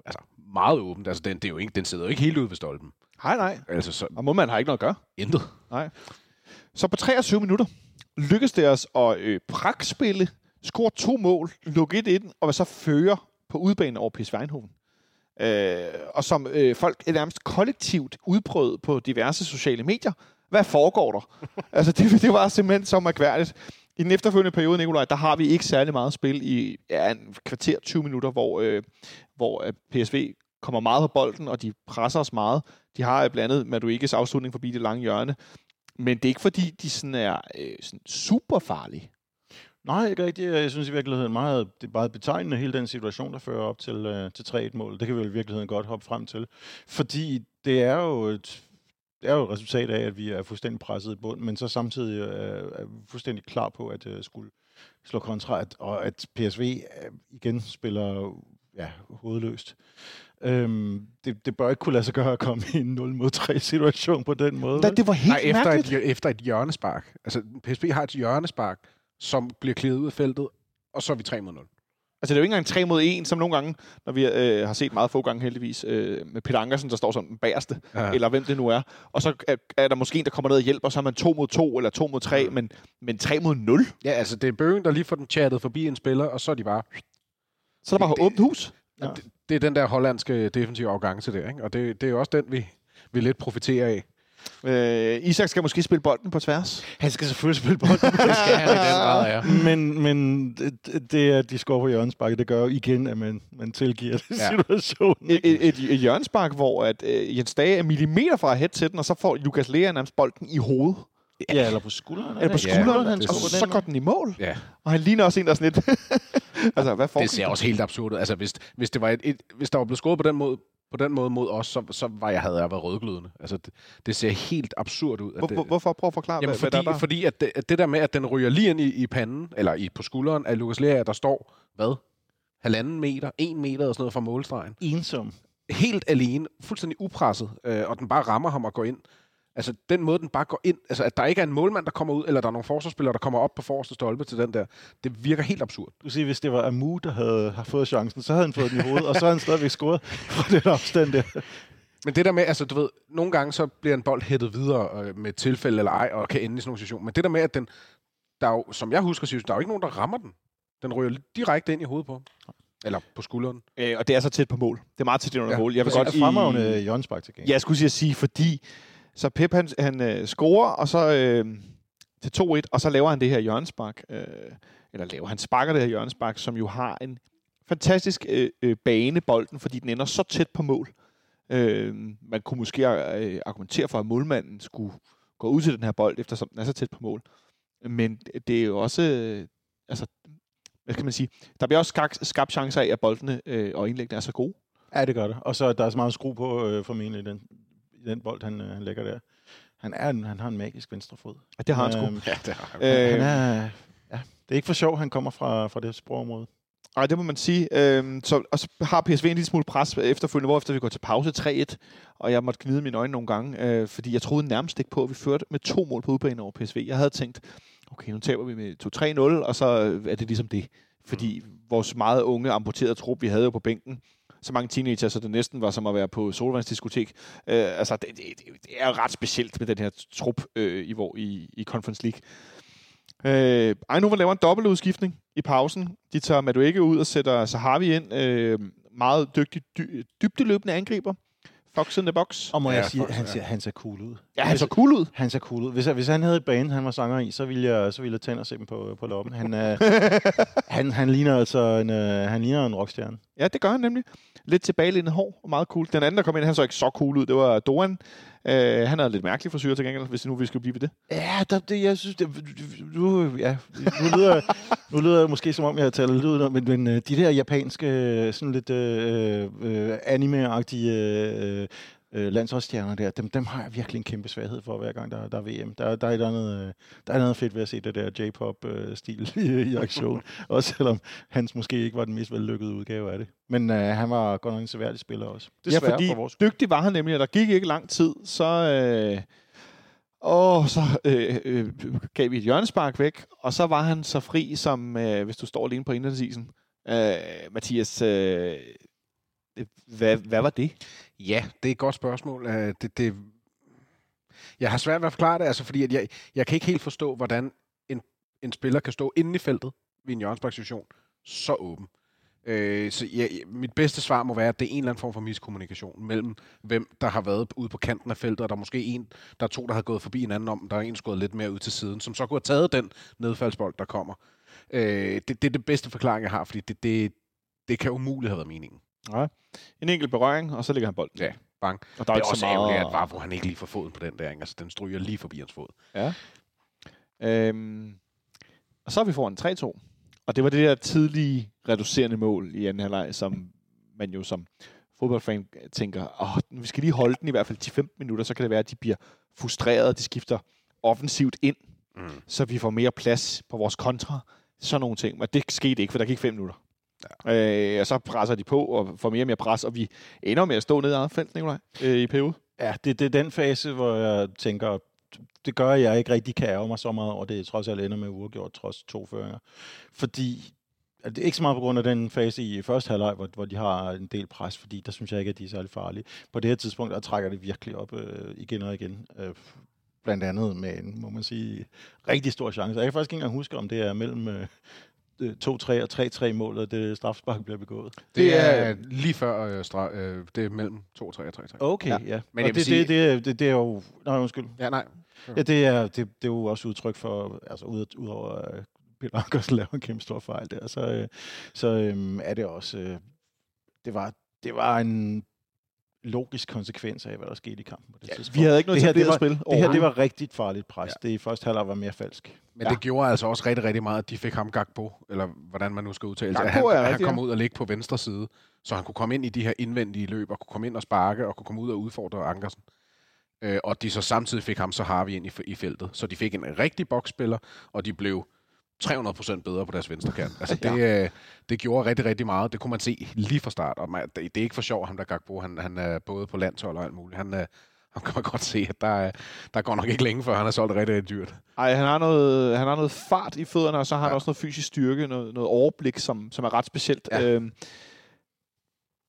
meget åbent. Altså, den sidder jo ikke helt ude ved stolpen. Nej. Altså, og målmanden har ikke noget at gøre. Intet. Nej. Så på 23 minutter lykkes det os at pragtspille, score 2 mål, lukke 1-1, og så fører på udbanen over PSV Eindhoven. Og som folk nærmest kollektivt udprøvede på diverse sociale medier, hvad foregår der? Altså, det var simpelthen så mærkværdigt. I den efterfølgende periode, Nikolaj, der har vi ikke særlig meget spil i en kvarter, 20 minutter, hvor PSV kommer meget på bolden, og de presser os meget. De har blandt andet Maduikes afslutning forbi det lange hjørne. Men det er ikke fordi, de sådan er sådan super farlige. Nej, ikke rigtigt. Jeg synes i virkeligheden meget, det er bare betegnende hele den situation, der fører op til 3-1-målet. Det kan vi jo i virkeligheden godt hoppe frem til. Fordi det er jo et resultat af, at vi er fuldstændig presset i bund, men så samtidig er vi fuldstændig klar på, at skulle slå kontra, og at PSV igen spiller hovedløst. Det bør ikke kunne lade sig gøre at komme i en 0-3-situation på den måde. Det var helt mærkeligt. Efter et hjørnespark. Altså, PSV har et hjørnespark, som bliver klædet ud af feltet, og så er vi 3-0. Altså, det er jo ikke engang 3-1, som nogle gange, når vi har set meget få gange heldigvis, med Peter Ankersen, der står som den bagerste, eller hvem det nu er. Og så er der måske en, der kommer ned og hjælper, så er man 2-2 eller 2-3, men 3-0? Ja, altså, det er Bøving, der lige får den chattet forbi en spiller, og så er de bare... Så er der bare åbent hus. Ja. Det er den der hollandske defensive arrogance der, ikke? Og det er også den, vi lidt profiterer af. Ísak skal måske spille bolden på tværs. Han skal selvfølgelig spille bolden på tværs. Skal han i den grad, ja. Men det, at de skår på hjørnesparket, det gør jo igen, at man tilgiver det situationen. Et hjørnespark, hvor at Jens Dage er millimeter fra headsetten, og så får Lucas Lerager nærmest bolden i hovedet. Ja, eller på skulderen. Eller på skulderen, ja, og så går den i mål. Ja. Og han ligner også en, der sådan lidt... altså, hvad det ser også helt absurd ud. Altså, hvis der var blevet scoret på den måde mod os, så havde jeg været rødglødende. Altså, det ser helt absurd ud. Hvorfor? Prøv at forklare, jamen, fordi at det der med, at den ryger lige ind i panden, eller på skulderen af Lucas Lerager, der står, 1 meter eller sådan noget fra målstregen. Ensom. Helt alene, fuldstændig upresset, og den bare rammer ham og går ind. Altså, den måde, den bare går ind, altså, at der ikke er en målmand, der kommer ud, eller der er nogle forsvarsspillere, der kommer op på forreste stolpe til den der, det virker helt absurd. Du siger, hvis det var Amu, der havde fået chancen, så havde han fået den i hovedet, og så havde han stadigvæk scoret fra den opstand der. Men det der med, altså, du ved, nogle gange så bliver en bold hættet videre med tilfælde eller ej, og kan ende i sådan nogle situationer. Men det der med, at den, der jo, som jeg husker, synes, der er jo ikke nogen, der rammer den. Den ryger direkte ind i hovedet på. Eller på skulderen. Og det er så tæt på mål. Det er meget tæt under mål. Jeg vil godt fremragende hjørnespark til gengæld. Jeg skulle sige, fordi så Pep, han scorer, og så til 2-1, og så laver han det her hjørnespark. Han sparker det her hjørnespark, som jo har en fantastisk bane bolden, fordi den ender så tæt på mål. Man kunne måske argumentere for, at målmanden skulle gå ud til den her bold, eftersom den er så tæt på mål. Men det er jo også... hvad skal man sige? Der bliver også skabt chancer af, at boldene og indlæggene er så gode. Ja, det gør det. Og så der er så meget skru på formentlig den bold, han lægger der. Han har en magisk venstre fod. Ja, det har han sgu. Ja, det har han. Det er ikke for sjovt, han kommer fra det sprogområde. Nej, det må man sige. Og så har PSV en lille smule pres efterfølgende, hvorefter vi går til pause 3-1, og jeg måtte gnide mine øjne nogle gange, fordi jeg troede nærmest ikke på, at vi førte med 2 mål på udebane over PSV. Jeg havde tænkt, okay, nu taber vi med 2-3-0, og så er det ligesom det. Fordi vores meget unge, amputerede trup, vi havde jo på bænken, så mange teenager, så det næsten var som at være på solvandsdiskotek. Det er jo ret specielt med den her trup i Conference League. Eindhoven laver en dobbeltudskiftning i pausen. De tager Madueke ud og sætter Sahavi ind. Meget dygtig, dybdeløbende angriber. Fox in the box. Og må jeg sige, han ser cool ud. Ja, han ser cool ud. Han ser cool ud. Hvis han havde et bane, han var sanger i, så ville jeg tænde og se dem på loppen. Han ligner altså en rockstjerne. Ja, det gør han nemlig. Lidt tilbagelænet hår og meget cool. Den anden, der kom ind, han så ikke så cool ud. Det var Doan. Han havde lidt mærkelig frisyre til gengæld, hvis nu vi skulle blive ved det. Ja, jeg synes... Nu lyder jeg måske, som om jeg har talt lidt ud om, men de der japanske, sådan lidt anime-agtige landsholdsstjerner der, dem har jeg virkelig en kæmpe svaghed for, hver gang der er VM. Der er noget fedt ved at se det der J-pop-stil i aktion, også selvom hans måske ikke var den mest vellykkede udgave af det. Men han var godt nok en seværdig spiller også. Desværre, ja, fordi for vores dygtig var han nemlig, og der gik ikke lang tid, så gav vi et hjørnespark væk, og så var han så fri som, hvis du står alene på indlandsisen. Mathias, hvad var det? Ja, det er et godt spørgsmål. Jeg har svært ved at forklare det, altså, fordi at jeg kan ikke helt forstå, hvordan en spiller kan stå inde i feltet ved en hjørnesparkssituation så åben. Så ja, mit bedste svar må være, at det er en eller anden form for miskommunikation mellem hvem, der har været ude på kanten af feltet, og der er måske en, der er to, der har gået forbi en anden om, der er en, der gået lidt mere ud til siden, som så kunne have taget den nedfaldsbold, der kommer. Det er det bedste forklaring, jeg har, fordi det kan umuligt have været meningen. Ja. En enkelt berøring, og så ligger han bolden. Ja, bang. Og der er også ærgerligt, at Vavro han ikke lige får foden på den der. Ikke? Altså, den stryger lige forbi hans fod. Ja. Og så er vi foran 3-2. Og det var det der tidlige reducerende mål i anden halvleg, som man jo som fodboldfan tænker, vi skal lige holde den i hvert fald 10-15 minutter, så kan det være, at de bliver frustrerede, de skifter offensivt ind, så vi får mere plads på vores kontra. Sådan nogle ting. Men det skete ikke, for der gik 5 minutter. Ja. Og så presser de på og får mere og mere pres, og vi ender med at stå nede i eget felt, Nicolaj, i PU. Ja, det er den fase, hvor jeg tænker, det gør jeg ikke rigtig, kan ærge mig så meget over det, trods alt ender med uafgjort, trods 2 føringer. Fordi, det er ikke så meget på grund af den fase i første halvleg, hvor de har en del pres, fordi der synes jeg ikke, at de er særlig farlige. På det her tidspunkt, der trækker det virkelig op igen og igen. Blandt andet med en, må man sige, rigtig stor chance. Jeg kan faktisk ikke engang huske, om det er mellem 2-3 og 3-3 målet, det strafspark bliver begået. Det er lige før det er mellem 2-3 og 3-3. Okay, ja. Men det er jo... Nej, undskyld. Ja, nej. Ja, det er jo også udtryk for... Altså, udover Peter Ankersen laver en kæmpe stor fejl der, så er det også... Det var en logisk konsekvens af, hvad der skete i kampen på det tidspunkt. Vi havde ikke noget til at spille. Det her, det var rigtig farligt pres. Ja. Det i første halvleg var mere falsk. Men det gjorde altså også rigtig meget, at de fik ham Gakpo, eller hvordan man nu skal udtale sig. Han kom ud og ligge på venstre side, så han kunne komme ind i de her indvendige løb, og kunne komme ind og sparke, og kunne komme ud og udfordre Ankersen. Og de så samtidig fik ham så Harvey ind i feltet. Så de fik en rigtig boksspiller, og de blev 300% bedre på deres venstre kant. Altså det gjorde rigtig meget. Det kunne man se lige fra start. Og det er ikke for sjovt, ham der Gakpo, han er både på landshold og alt muligt. Han kan godt se, at der går nok ikke længe før, han har solgt rigtig dyrt. Nej, han har noget fart i fødderne, og så har han også noget fysisk styrke, noget overblik, som er ret specielt. Ja.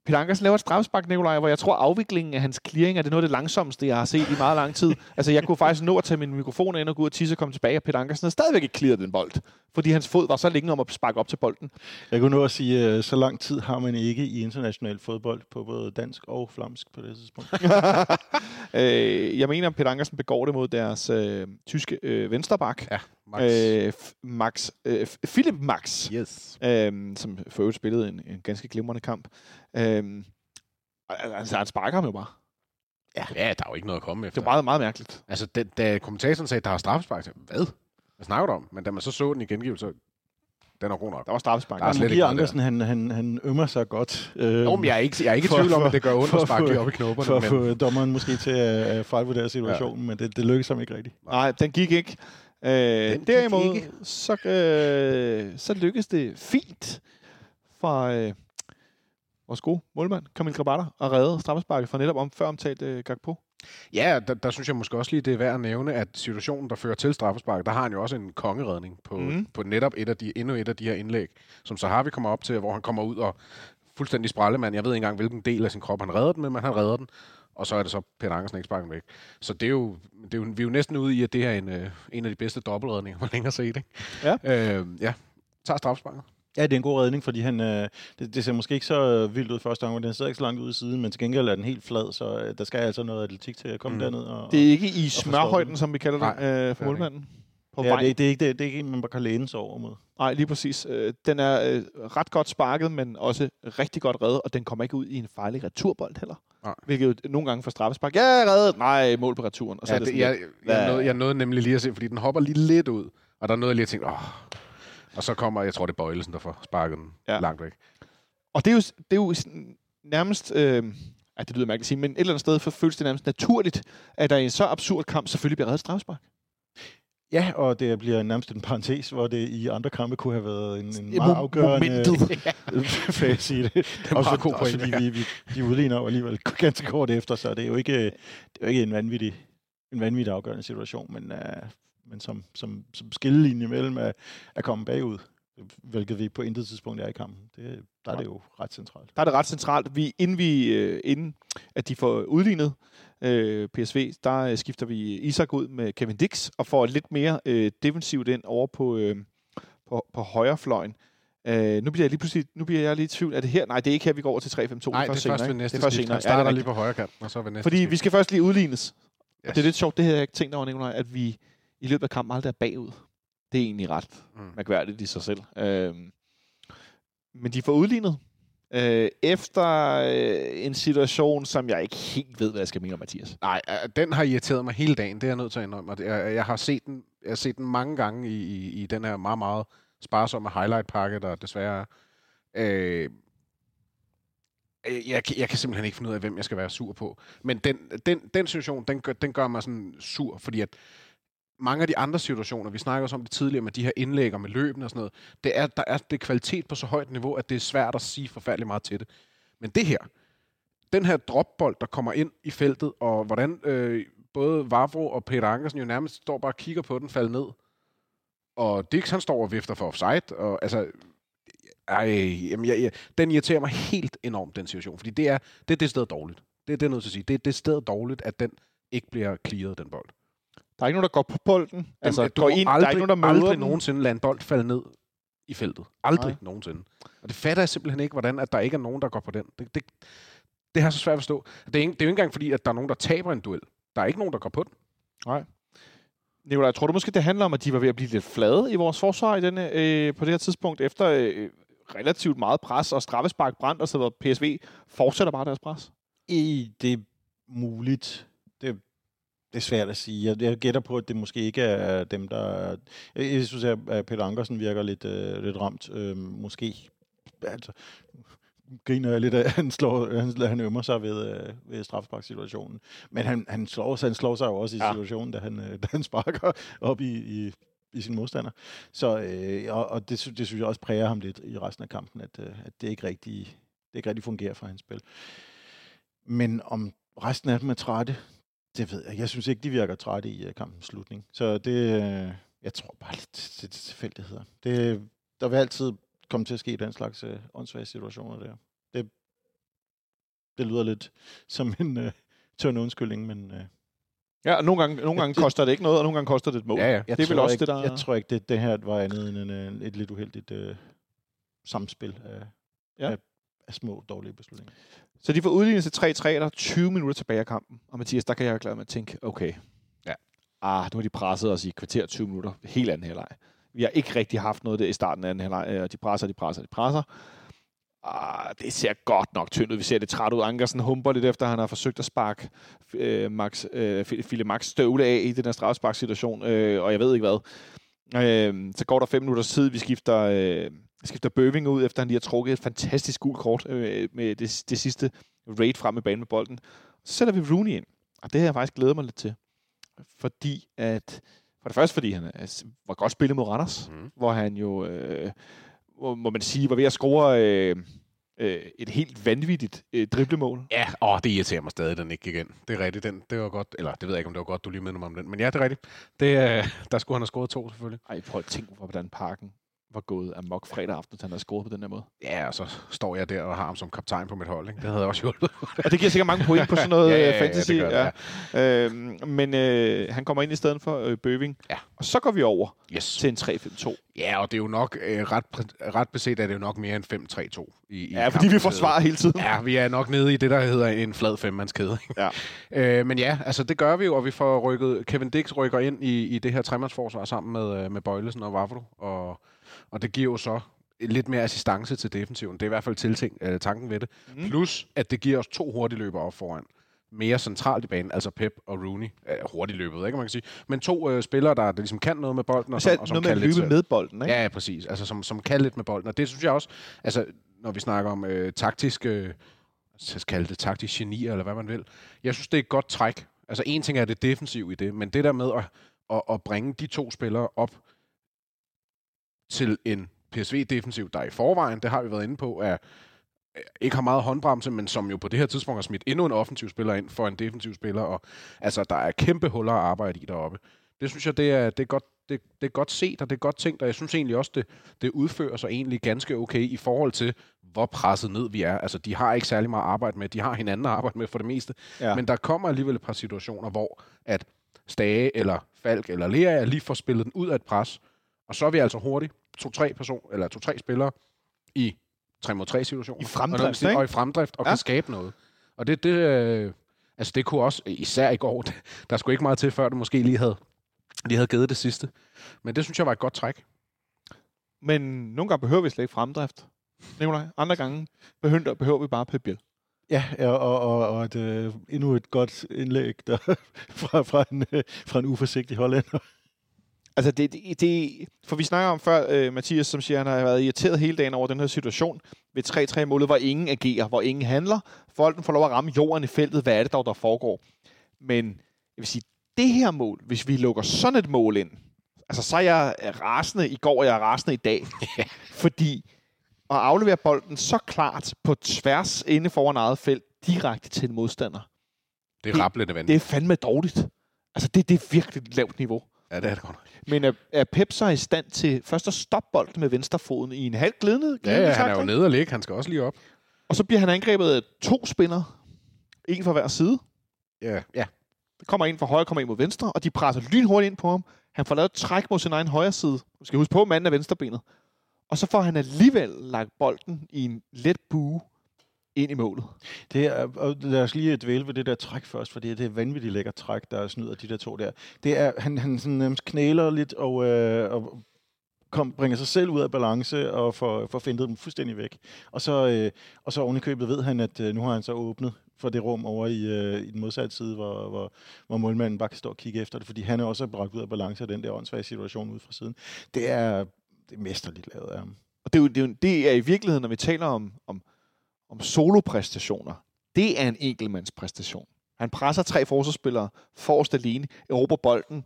Peter Ankersen laver et strafspark, Nikolaj, hvor jeg tror, afviklingen af hans clearinger, det er noget af det langsomste, jeg har set i meget lang tid. Altså, jeg kunne faktisk nå at tage min mikrofon ind og gå ud og tisse og komme tilbage, og Peter Ankersen havde stadigvæk ikke clearet den bold, fordi hans fod var så længe om at sparke op til bolden. Jeg kunne nå at sige, så lang tid har man ikke i international fodbold på både dansk og flamsk på det tidspunkt. Jeg mener, at Peter Ankersen begår det mod deres tyske vensterbak. Ja. Philip Max, yes. Som for øvrigt spillede en ganske glimrende kamp. Altså, han sparker ham jo bare. Ja, der er jo ikke noget at komme efter. Det var meget mærkeligt. Altså, da kommentatoren sagde, at der har straffespark, hvad? Hvad snakker du om? Men da man så så den i gengivelse, den er god nok. Der var straffespark. Der er slet ikke Andersen, han ømmer sig godt. Jeg er ikke i tvivl om, at det gør ondt at sparke op i knopperne. For at få dommeren måske til at fejlvurdere situationen, men det lykkedes ham ikke rigtigt. Nej, den gik ikke. Derimod, så lykkedes det fint fra vores gode målmand, Kamil Grabater, at redde straffesparket fra netop før omtalt Gakpo. Ja, der synes jeg måske også lige, det er værd at nævne, at situationen, der fører til straffesparket, der har han jo også en kongeredning på netop endnu et af de her indlæg, som Sahavi kommer op til, hvor han kommer ud og fuldstændig sprællemand. Jeg ved ikke engang, hvilken del af sin krop han redder den med, men han redder den. Og så er det så Peter Ankersen ikke sparker væk. Så vi er jo næsten ude i, at det her er en af de bedste dobbeltredninger, hvor længe har set, ikke? Ja. Tager strafsparket. Ja, det er en god redning, fordi han, det ser måske ikke så vildt ud første gang, men den sidder ikke så langt ude i siden, men til gengæld er den helt flad, så der skal altså noget atletik til at komme derned. Og, det er ikke i smørhøjden, som vi kalder det, for målmanden. Ja, det er ikke en, man bare kan læne sig over mod. Nej, lige præcis. Den er ret godt sparket, men også rigtig godt reddet, og den kommer ikke ud i en fejlig returbold heller. Nej. Hvilket jo nogle gange får straffespark. Ja, reddet! Nej, mål på returen. Og så jeg nåede nemlig lige at se, fordi den hopper lige lidt ud, og der er noget, jeg lige tænkte, og så kommer, jeg tror, det er Boilesen, der får sparket den langt væk. Og det er jo nærmest... det lyder mærkeligt at sige, men et eller andet sted føles det nærmest naturligt, at der i en så absurd kamp selvfølgelig bliver reddet straffespark. Ja, og det bliver nærmest en parentes, hvor det i andre kampe kunne have været en meget afgørende fase i det. Også fordi de udligner jo alligevel ganske kort efter, så det er jo ikke en vanvittig afgørende situation, men som skillelinje mellem at komme bagud, hvilket vi på intet tidspunkt er i kampen. Der er det jo ret centralt. Der er det ret centralt. Inden at de får udlignet PSV, der skifter vi Ísak ud med Kevin Dix og får lidt mere defensivt ind over på højrefløjen. Nu bliver jeg lige i tvivl. Er det her? Nej, det er ikke her, vi går over til 3-5-2. Nej, det er først senere, ved næste skift. Han starter lige på højre kanten, og så ved næste skift. Fordi vi skal først lige udlignes. Yes. Og det er lidt sjovt, det havde jeg ikke tænkt over, Nicolaj, at vi i løbet af kampen aldrig er bagud. Det er egentlig ret mærkværdigt i sig selv. Men de får udlignet. Efter en situation, som jeg ikke helt ved, hvad jeg skal mene om, Mathias. Nej, den har irriteret mig hele dagen. Det er jeg nødt til at indrømme. Jeg har set den mange gange i den her meget, meget sparsomme highlight-pakke, der desværre... Jeg kan simpelthen ikke finde ud af, hvem jeg skal være sur på. Men den situation, den gør mig sådan sur, fordi at mange af de andre situationer, vi snakker også om det tidligere med de her indlæg og med løbene og sådan noget, det er kvalitet på så højt niveau, at det er svært at sige forfærdeligt meget til det. Men det her, den her dropbold, der kommer ind i feltet, og hvordan både Vavro og Peter Ankersen jo nærmest står bare og kigger på den falde ned, og Dix han står og vifter for offside, og altså... den irriterer mig helt enormt, den situation, fordi det er stedet dårligt. Det er nødt til at sige. Det er stedet dårligt, at den ikke bliver clearet, den bold. Der er ikke nogen, der går på bolden. Altså, du går ind, aldrig, der er ikke nogen, der aldrig nogensinde lader en bold falde ned i feltet. Aldrig nogensinde. Og det fatter jeg simpelthen ikke, hvordan at der ikke er nogen, der går på den. Det har så svært at forstå. Det er jo ikke engang fordi, at der er nogen, der taber en duel. Der er ikke nogen, der går på den. Nej. Nicolaj, tror du måske, det handler om, at de var ved at blive lidt flade i vores forsvar i denne, på det her tidspunkt, efter relativt meget pres og straffespark brændt, og så PSV fortsætter bare deres pres? Det er muligt. Det er svært at sige. Jeg gætter på, at det måske ikke er dem, der... Jeg synes, at Peter Ankersen virker lidt ramt. Måske... Altså, griner jeg lidt af, han ømmer sig ved straffesparksituationen. Men han slår sig jo også i situationen, da han sparker op i sin modstander. Så, og det synes jeg også præger ham lidt i resten af kampen, at det ikke rigtig fungerer for hans spil. Men om resten af dem er trætte, det ved jeg. Jeg synes ikke, de virker trætte i kampens slutning. Så det, jeg tror bare lidt til tilfældigheder. Der vil altid komme til at ske den slags åndssvage situationer der. Det lyder lidt som en tørn undskyldning, men... Ja, og nogle gange koster det ikke noget, og nogle gange koster det et mål. Ja. Det er vel også ikke, det der... Jeg tror ikke, det her var andet end et lidt uheldigt samspil af små, dårlige beslutninger. Så de får udlignet til 3-3, der er 20 minutter tilbage af kampen. Og Mathias, der kan jeg være glad med at tænke, okay, nu har de presset os i kvarter 20 minutter. Helt anden halvleg. Vi har ikke rigtig haft noget der i starten af anden halvleg, og de presser. Det ser godt nok tyndt ud. Vi ser det træt ud. Ankersen humper lidt efter, han har forsøgt at sparke Philip Max støvle af i den her straffesparksituation, og jeg ved ikke hvad. Så går der 5 minutter siden, vi skifter Bøving ud, efter han lige har trukket et fantastisk gult kort med det sidste raid frem i banen med bolden. Så sætter vi Rooney ind, og det har jeg faktisk glædet mig lidt til. Fordi han var godt spillet mod Randers, hvor han jo... må man sige, var ved at score et helt vanvittigt driblemål. Ja, det irriterer mig stadig, den ikke igen. Det er rigtigt, det var godt. Eller, det ved jeg ikke, om det var godt, du lige minder mig om den. Men ja, det er rigtigt. Der skulle han have scoret 2, selvfølgelig. Ej, prøv at tænke på, hvordan Parken var gået amok fredag aften, at han havde scoret på den her måde. Ja, og så står jeg der og har ham som kaptajn på mit hold. Ikke? Det havde jeg også hjulpet. Og det giver sikkert mange point på sådan noget fantasy. Det. Men han kommer ind i stedet for Bøving. Ja. Og så går vi over til en 3-5-2. Ja, og det er jo nok, ret beset er det jo nok mere end 5-3-2. Fordi vi forsvarer hele tiden. Ja, vi er nok nede i det, der hedder en flad femmandskæde. Ja. Men ja, altså det gør vi jo, og vi får rykket, Kevin Dix rykker ind i det her tremandsforsvar sammen med Boilesen og Vavro, og det giver jo så lidt mere assistance til defensiven. Det er i hvert fald tanken ved det. Mm. Plus, at det giver os 2 hurtigløbere op foran. Mere centralt i banen, altså Pep og Rooney. Hurtigløbet, ikke man kan sige. Men 2 spillere, der ligesom kan noget med bolden. Og som noget kan med at løbe med bolden, ikke? Ja, præcis. Altså, som kan lidt med bolden. Og det synes jeg også, altså, når vi snakker om taktiske, så skal kalde det taktisk geni, eller hvad man vil. Jeg synes, det er et godt træk. Altså, en ting er det defensive i det, men det der med at bringe de 2 spillere op til en PSV-defensiv, der i forvejen, det har vi været inde på, er ikke har meget håndbremse, men som jo på det her tidspunkt har smidt endnu en offensiv spiller ind for en defensiv spiller, og altså, der er kæmpe huller at arbejde i deroppe. Det synes jeg, det er godt set, og det er godt tænkt, og jeg synes egentlig også, det udfører sig egentlig ganske okay i forhold til, hvor presset ned vi er. Altså, de har ikke særlig meget at arbejde med, de har hinanden at arbejde med for det meste, men der kommer alligevel et par situationer, hvor at Stage eller Falk eller Lerager lige får spillet den ud af et pres, og så er vi altså hurtigt 2-3 spillere i 3-mod-3 situationer. I fremdrift, og i fremdrift, og kan skabe noget. Og det altså det kunne også, især i går, der skulle ikke meget til, før du måske lige havde givet det sidste. Men det synes jeg var et godt træk. Men nogle gange behøver vi slet ikke fremdrift, Nikolaj. Andre gange behøver vi bare Pep Biel. Ja, og et, endnu et godt indlæg der, fra en uforsigtig hollænder. Altså, for vi snakker om før, Mathias, som siger, han har været irriteret hele dagen over den her situation ved 3-3-målet, hvor ingen agerer, hvor ingen handler. Folden får lov at ramme jorden i feltet. Hvad er det dog, der foregår? Men jeg vil sige, det her mål, hvis vi lukker sådan et mål ind, altså så er jeg rasende i går, og jeg er rasende i dag. Fordi at aflevere bolden så klart på tværs inde foran eget felt, direkte til en modstander. Det er rablende vanvittigt. Det er fandme dårligt. Altså, det er virkelig et lavt niveau. Ja, det er det godt. Men er Pep så i stand til først at stoppe bolden med venstrefoden i en halv glidende? Ja, han er jo nede og ligge. Han skal også lige op. Og så bliver han angrebet af 2 spillere. En fra hver side. Ja. Der kommer en fra højre, kommer en mod venstre, og de presser lynhurtigt ind på ham. Han får lavet et træk mod sin egen højre side. Du skal huske på, manden er venstrebenet. Og så får han alligevel lagt bolden i en let bue ind i målet. Lad os lige dvæle ved det der træk først, fordi det er vanvittigt lækker træk, der snyder de der 2 der. Det er, han sådan knæler lidt og bringer sig selv ud af balance og får fintet dem fuldstændig væk. Og så oven i købet ved han, at nu har han så åbnet for det rum over i den modsatte side, hvor målmanden bare kan stå og kigge efter det, fordi han er også bragt ud af balance af den der åndssvage situation ude fra siden. Det er mesterligt lavet af ham. Og det er i virkeligheden, når vi taler om solopræstationer. Det er en enkeltmandspræstation. Han presser 3 forsvarsspillere, forrest alene, erobrer bolden,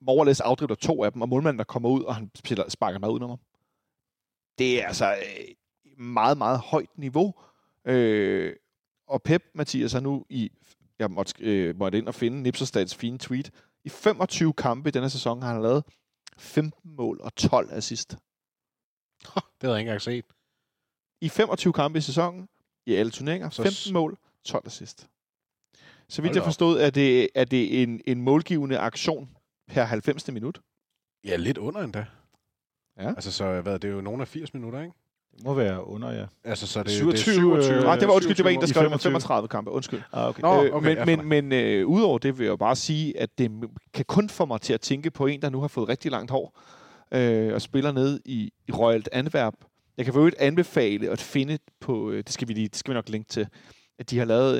Morales afdribler 2 af dem, og målmanden, der kommer ud, og han sparker meget udenom. Det er altså meget, meget højt niveau. Og Pep, Mathias, er nu jeg måtte ind og finde Nipserstads fine tweet. I 25 kampe i denne sæson har han lavet 15 mål og 12 assist. Det havde jeg ikke engang set. I 25 kampe i sæsonen, i alle turneringer, 15 mål, 12 assist. Så vidt jeg forstod, er det en målgivende aktion per 90. minut. Ja, lidt under endda. Ja. Altså, så hvad, det er jo nogen af 80 minutter, ikke? Det må være under, ja. Altså, så det, 27, det er 27. Nej, det var, undskyld, det var en, der skrev 35 kampe. Undskyld. Ah, okay. Men udover det vil jeg jo bare sige, at det kan kun få mig til at tænke på en, der nu har fået rigtig langt hår, og spiller ned i Royal Antwerp. Jeg kan forøvrigt anbefale at finde på, det skal vi nok linke til, at de har lavet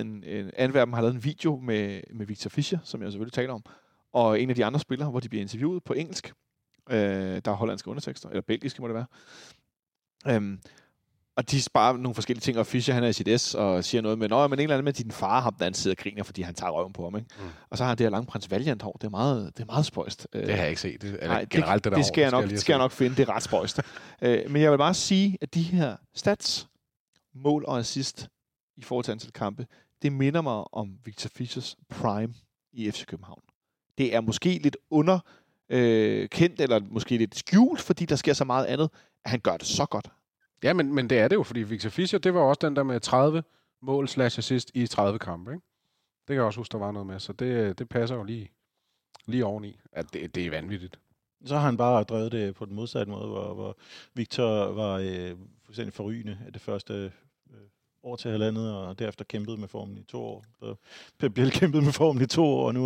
Antwerpen har lavet en video med Victor Fischer, som jeg selvfølgelig taler om, og en af de andre spillere, hvor de bliver interviewet på engelsk. Der er hollandske undertekster, eller belgiske må det være. Og de sparer nogle forskellige ting, og Fischer han er i sit S og siger noget med, men en eller anden med din far har den side og griner, fordi han tager røven på ham. Ikke? Mm. Og så har han det her Langprins Valiant-hår. Det er meget spøjst. Det har jeg ikke set. Det skal jeg nok finde. Det er ret spøjst. Men jeg vil bare sige, at de her stats, mål og assist i forhold til antal kampe, det minder mig om Victor Fischers prime i FC København. Det er måske lidt underkendt, eller måske lidt skjult, fordi der sker så meget andet, at han gør det så godt. Ja, men det er det jo, fordi Victor Fischer, det var også den der med 30 mål / assist i 30 kampe, ikke? Det kan jeg også huske, der var noget med, så det passer jo lige oveni. Ja, det er vanvittigt. Så har han bare drevet det på den modsatte måde, hvor Victor var fuldstændig forrygende af det første år til halvandet, og derefter kæmpede med formen i 2 år. Så Pep Biel kæmpede med formen i 2 år, og nu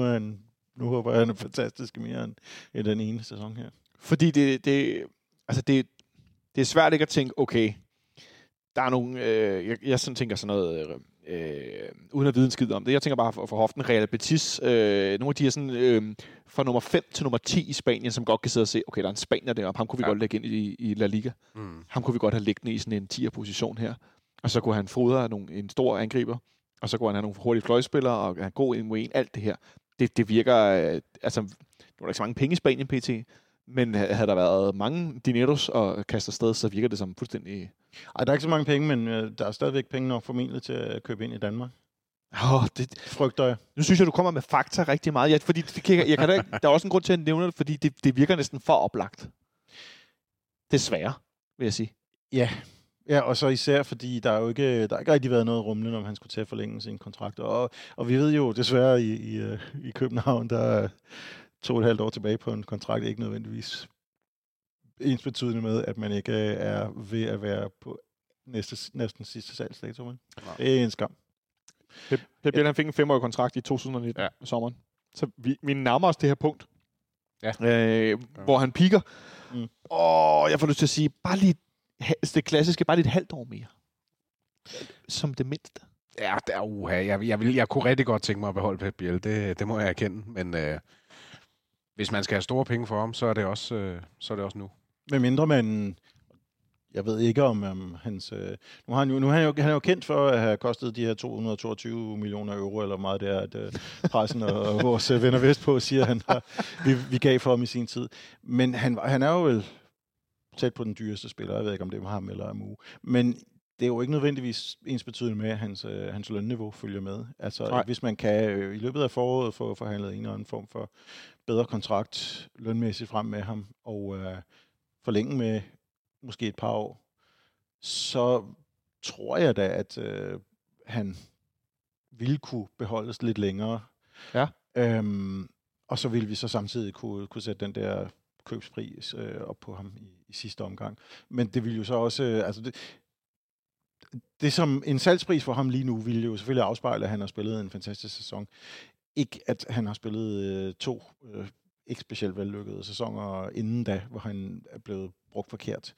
håber jeg, han er fantastisk mere end i den ene sæson her. Fordi det er svært ikke at tænke, okay, der er nogle, jeg sådan tænker sådan noget, uden at vide en skid om det. Jeg tænker bare for hoften, Real Betis, nogle af de her sådan, fra nummer 5 til nummer 10 i Spanien, som godt kan sidde og se, okay, der er en spanier deroppe, ham kunne vi godt lægge ind i La Liga. Mm. Ham kunne vi godt have liggende i sådan en 10'er position her. Og så kunne han fodre en stor angriber, og så kunne han have nogle hurtige fløjspillere, og han gå ind mod en, alt det her. Det virker, altså, der var ikke så mange penge i Spanien, PT. Men havde der været mange dineros og kaster sted, så virker det som fuldstændig... Ej, der er ikke så mange penge, men der er stadigvæk penge nok formentlig til at købe ind i Danmark. Det frygter jeg. Nu synes jeg, du kommer med fakta rigtig meget. Ja, fordi der er også en grund til at nævne det, fordi det virker næsten for oplagt. Desværre, vil jeg sige. Ja, og så især, fordi der er ikke rigtig været noget rumlende, om han skulle til at forlænge sin kontrakt. Og vi ved jo desværre i København, der... 2,5 år tilbage på en kontrakt, ikke nødvendigvis ensbetydende med, at man ikke er ved at være på næsten sidste salgsdato. Det er en skam. Pep Biel, han fik en 5-årig kontrakt i 2019 sommeren. Så vi nærmer os det her punkt, hvor han piker. Og jeg får lyst til at sige, bare lige det klassiske, bare lige et halvt år mere. Som det mindste. Ja, der, jeg kunne rigtig godt tænke mig at beholde Pep Biel. Det må jeg erkende. Men hvis man skal have store penge for ham, så er det også, nu. Med mindre man... Jeg ved ikke om hans... Nu er han jo kendt for at have kostet de her 222 millioner euro, eller meget der, at pressen og vores venner vestpå siger, at vi gav for ham i sin tid. Men han er jo vel tæt på den dyreste spiller. Jeg ved ikke, om det er ham eller Amu. Men det er jo ikke nødvendigvis ensbetydende med, at hans lønniveau følger med. Altså, hvis man kan i løbet af foråret få forhandlet en eller anden form for bedre kontrakt lønmæssigt frem med ham, og forlænge med måske et par år, så tror jeg da, at han ville kunne beholdes lidt længere. Ja. Og så ville vi så samtidig kunne sætte den der købspris op på ham i sidste omgang. Men det ville jo så også... Det som en salgspris for ham lige nu, ville jo selvfølgelig afspejle, at han har spillet en fantastisk sæson. Ikke at han har spillet to ikke specielt vellykkede sæsoner inden da, hvor han er blevet brugt forkert.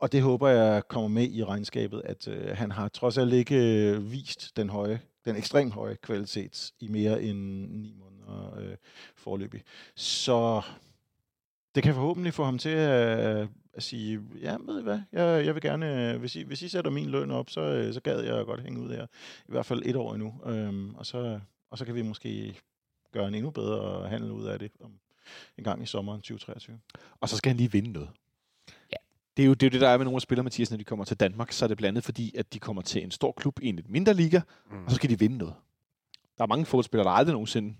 Og det håber jeg kommer med i regnskabet, at han har trods alt ikke vist den ekstremt høje kvalitet i mere end 9 måneder forløbig. Så det kan forhåbentlig få ham til at sige, ja, ved I hvad, jeg vil gerne, hvis I sætter min løn op, så gad jeg godt hænge ud her, i hvert fald 1 år endnu, og så kan vi måske gøre en endnu bedre handel ud af det en gang i sommeren 2023. Og så skal han lige vinde noget. Ja. Det er jo det, der er med nogle af spillere, Mathias, når de kommer til Danmark, så er det blandt andet fordi, at de kommer til en stor klub i en lidt mindre liga, og så skal de vinde noget. Der er mange fodboldspillere, der aldrig nogensinde...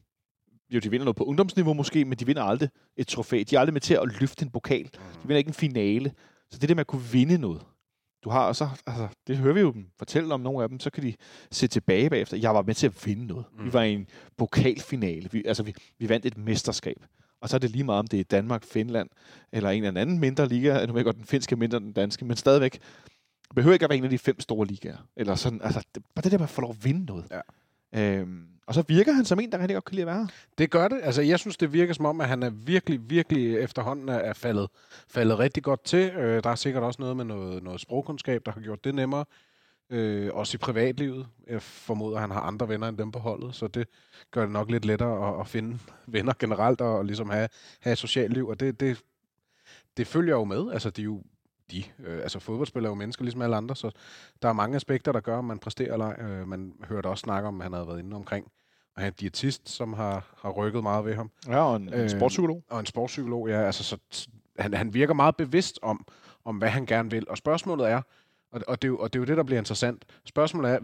Jo, de vinder noget på ungdomsniveau måske, men de vinder aldrig et trofæ. De er aldrig med til at løfte en pokal. De vinder ikke en finale. Så det der med at kunne vinde noget. Du har også, altså, det hører vi jo dem fortælle om nogle af dem, så kan de se tilbage bagefter. Jeg var med til at vinde noget. Vi var i en pokalfinale. Vi vandt et mesterskab. Og så er det lige meget, om det er Danmark, Finland, eller en eller anden mindre liga. Nu ved jeg godt, den finske er mindre end den danske, men stadigvæk behøver ikke at være en af de 5 store ligaer. Eller sådan, altså, bare det der med at få lov at vinde noget. Ja. Og så virker han som en, der rigtig godt kan lide at være her. Det gør det. Altså, jeg synes, det virker som om, at han er virkelig, virkelig efterhånden er faldet rigtig godt til. Der er sikkert også noget med noget sprogkundskab, der har gjort det nemmere. Også i privatlivet. Jeg formoder, at han har andre venner end dem på holdet, så det gør det nok lidt lettere at finde venner generelt og ligesom have et socialt liv. Og det følger jo med. Altså, det er jo... altså fodboldspillere er jo mennesker ligesom alle andre, så der er mange aspekter, der gør, om man præsterer eller ej. Man hørte også snakke om, at han havde været inde omkring at have en diætist, som har rykket meget ved ham. Ja, og en sportspsykolog. Og en sportspsykolog, ja. Altså, så han virker meget bevidst om, hvad han gerne vil. Og spørgsmålet er, og det er jo det, der bliver interessant, spørgsmålet er,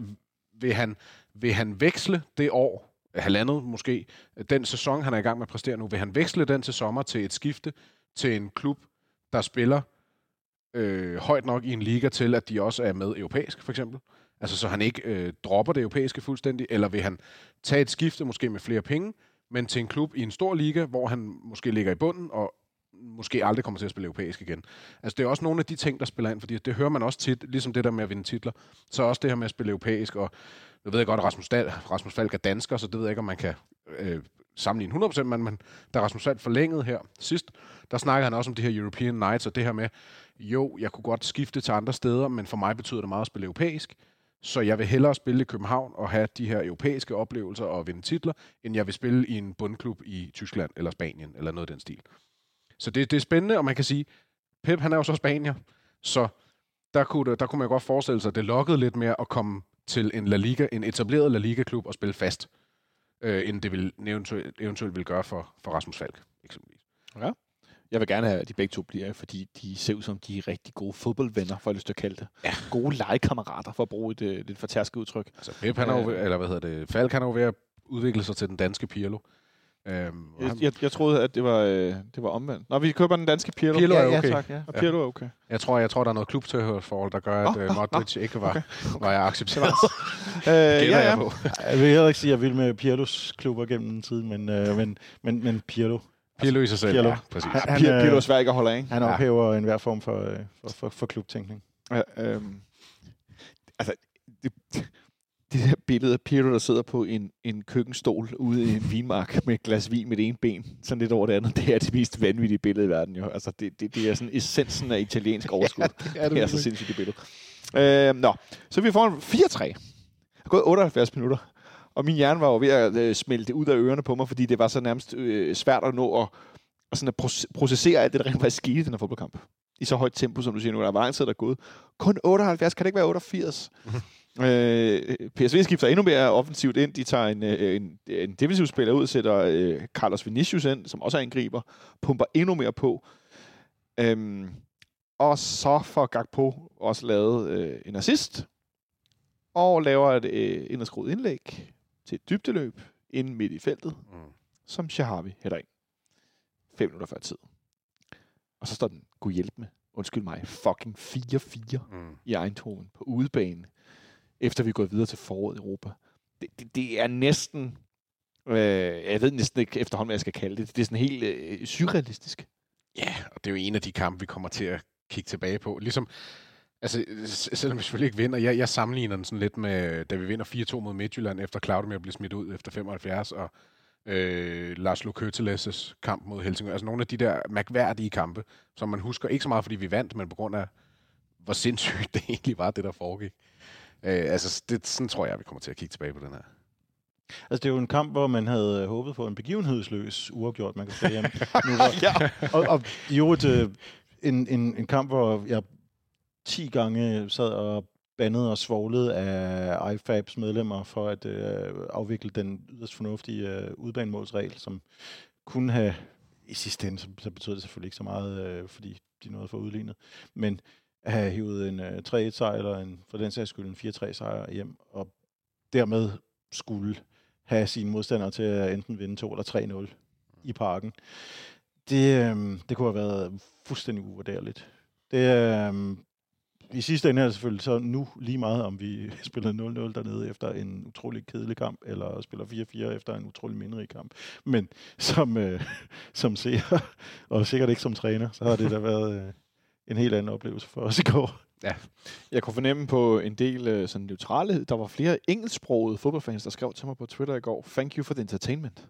vil han veksle det år, halvandet måske, den sæson, han er i gang med at præstere nu, vil han veksle den til sommer til et skifte til en klub, der spiller højt nok i en liga til, at de også er med europæisk, for eksempel. Altså, så han ikke dropper det europæiske fuldstændig, eller vil han tage et skifte, måske med flere penge, men til en klub i en stor liga, hvor han måske ligger i bunden, og måske aldrig kommer til at spille europæisk igen. Altså, det er også nogle af de ting, der spiller ind, fordi det hører man også tit, ligesom det der med at vinde titler, så også det her med at spille europæisk, og jeg ved godt, at Rasmus Falk er dansker, så det ved jeg ikke, om man kan sammenligne 100%, men da Rasmus Falk forlængede her sidst, der snakkede han også om de her European Nights, og det her med, jo, jeg kunne godt skifte til andre steder, men for mig betyder det meget at spille europæisk, så jeg vil hellere spille i København og have de her europæiske oplevelser og vinde titler, end jeg vil spille i en bundklub i Tyskland eller Spanien, eller noget af den stil. Så det er spændende, og man kan sige, Pep, han er jo så spanier, så der kunne man godt forestille sig, at det lokkede lidt mere at komme til en La Liga, en etableret La Liga-klub og spille fast, end det vil eventuelt vil gøre for Rasmus Falk, eksempelvis. Ja. Jeg vil gerne have, at de begge to bliver, fordi de ser ud som de er rigtig gode fodboldvenner, for jeg lyst til at kalde det. Ja. Gode legekammerater, for at bruge et lidt fortærsket udtryk. Altså Pep, han er eller hvad hedder det, Falk, han er jo ved at udvikle sig til den danske Pirlo. Jeg troede, at det var omvendt. Nå, vi køber den danske Pirlo. Pirlo er okay. Ja, tak, ja. Og Pirlo er okay. Jeg tror, der er noget klubtilhørsforhold, der gør, at Modric ikke var jeg accepteret. Jeg på. Jeg vil heller ikke sige, at jeg vil med Pirlos klubber gennem den tid, men Pirlo. Pirlo i sig selv, Pirlo. Ja, præcis. Han Pirlo er svær ikke at holde af, ikke? Han ophæver enhver form for klubtænkning. Altså, det her billede af Peter, der sidder på en køkkenstol ude i en vinmark med et glas vin med det ene ben, sådan lidt over det andet, det er det mest vanvittige billede i verden jo. Altså, det er sådan essensen af italiensk overskud. Det er så sindssygt det billede. Så vi får en 4-3. Jeg har gået 78 minutter, og min hjerne var jo ved at smelte ud af ørerne på mig, fordi det var så nærmest svært at nå at sådan at processere alt det, der rent faktisk skete i den her fodboldkamp. I så højt tempo, som du siger nu, der var lang tid, der er gået. Kun 78, kan det ikke være 88? PSV skifter endnu mere offensivt ind. De tager en defensiv spiller ud, sætter Carlos Vinicius ind, som også er angriber, pumper endnu mere på. Og så får Gakpo også lavet en assist, og laver et inderskruet indlæg til et dybdeløb inden midt i feltet, som Shahavi hætter ind. 5 minutter før tid. Og så står den, kunne hjælpe med, undskyld mig, fucking 4-4 i Eindhoven på udebane, efter vi er gået videre til foråret i Europa. Det er næsten, jeg ved næsten ikke efterhånden, hvad jeg skal kalde det. Det er sådan helt surrealistisk. Ja, og det er jo en af de kampe, vi kommer til at kigge tilbage på. Ligesom, altså, selvom vi selvfølgelig ikke vinder, jeg sammenligner den sådan lidt med, da vi vinder 4-2 mod Midtjylland, efter Claudemir blev smidt ud efter 75, og Lars Løkke kamp mod Helsingør. Altså nogle af de der mærkværdige kampe, som man husker ikke så meget, fordi vi vandt, men på grund af, hvor sindssygt det egentlig var, det der foregik. Sådan tror jeg, vi kommer til at kigge tilbage på den her. Altså, det er jo en kamp, hvor man havde håbet på en begivenhedsløs uafgjort, man kan sige. Ja. Og jo, en kamp, hvor jeg 10 gange sad og bandet og svoglet af IFABs medlemmer for at afvikle den yderst fornuftige udbanemålsregel, som kunne have i sidste ende, så betød det selvfølgelig ikke så meget, fordi de nåede for udlignet, men at have hævet en 3-1-sejr, eller for den sags skyld en 4-3-sejr hjem, og dermed skulle have sine modstandere til at enten vinde 2 eller 3-0 i Parken. Det kunne have været fuldstændig uvurderligt. I sidste ende er det selvfølgelig så nu lige meget, om vi spiller 0-0 dernede efter en utrolig kedelig kamp, eller spiller 4-4 efter en utrolig mindre kamp. Men som seer, og sikkert ikke som træner, så har det da været en helt anden oplevelse for os i går. Ja. Jeg kunne fornemme på en del sådan neutrale, der var flere engelsksprogede fodboldfans, der skrev til mig på Twitter i går, thank you for the entertainment.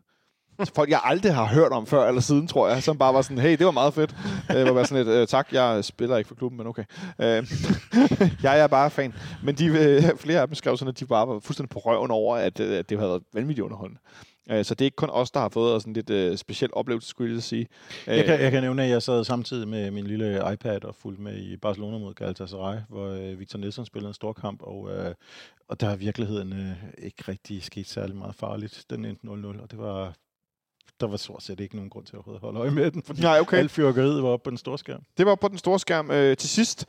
Folk, jeg aldrig har hørt om før eller siden, tror jeg, som bare var sådan, hey, det var meget fedt. Jeg var bare sådan lidt, tak, jeg spiller ikke for klubben, men okay. Jeg er bare fan. Men flere af dem skrev sådan, at de bare var fuldstændig på røven over, at det havde været vanvittigt underholdende. Så det er ikke kun os, der har fået sådan lidt speciel oplevelse, skulle jeg sige. Jeg kan nævne, at jeg sad samtidig med min lille iPad og fulgte med i Barcelona mod Galatasaray, hvor Victor Nelson spillede en stor kamp, og der er virkeligheden ikke rigtig sket særlig meget farligt. Den endte 0-0, og der var stort set ikke nogen grund til at holde øje med den, fordi alt fyrkeriet var oppe på den store skærm. Det var oppe på den store skærm. Til sidst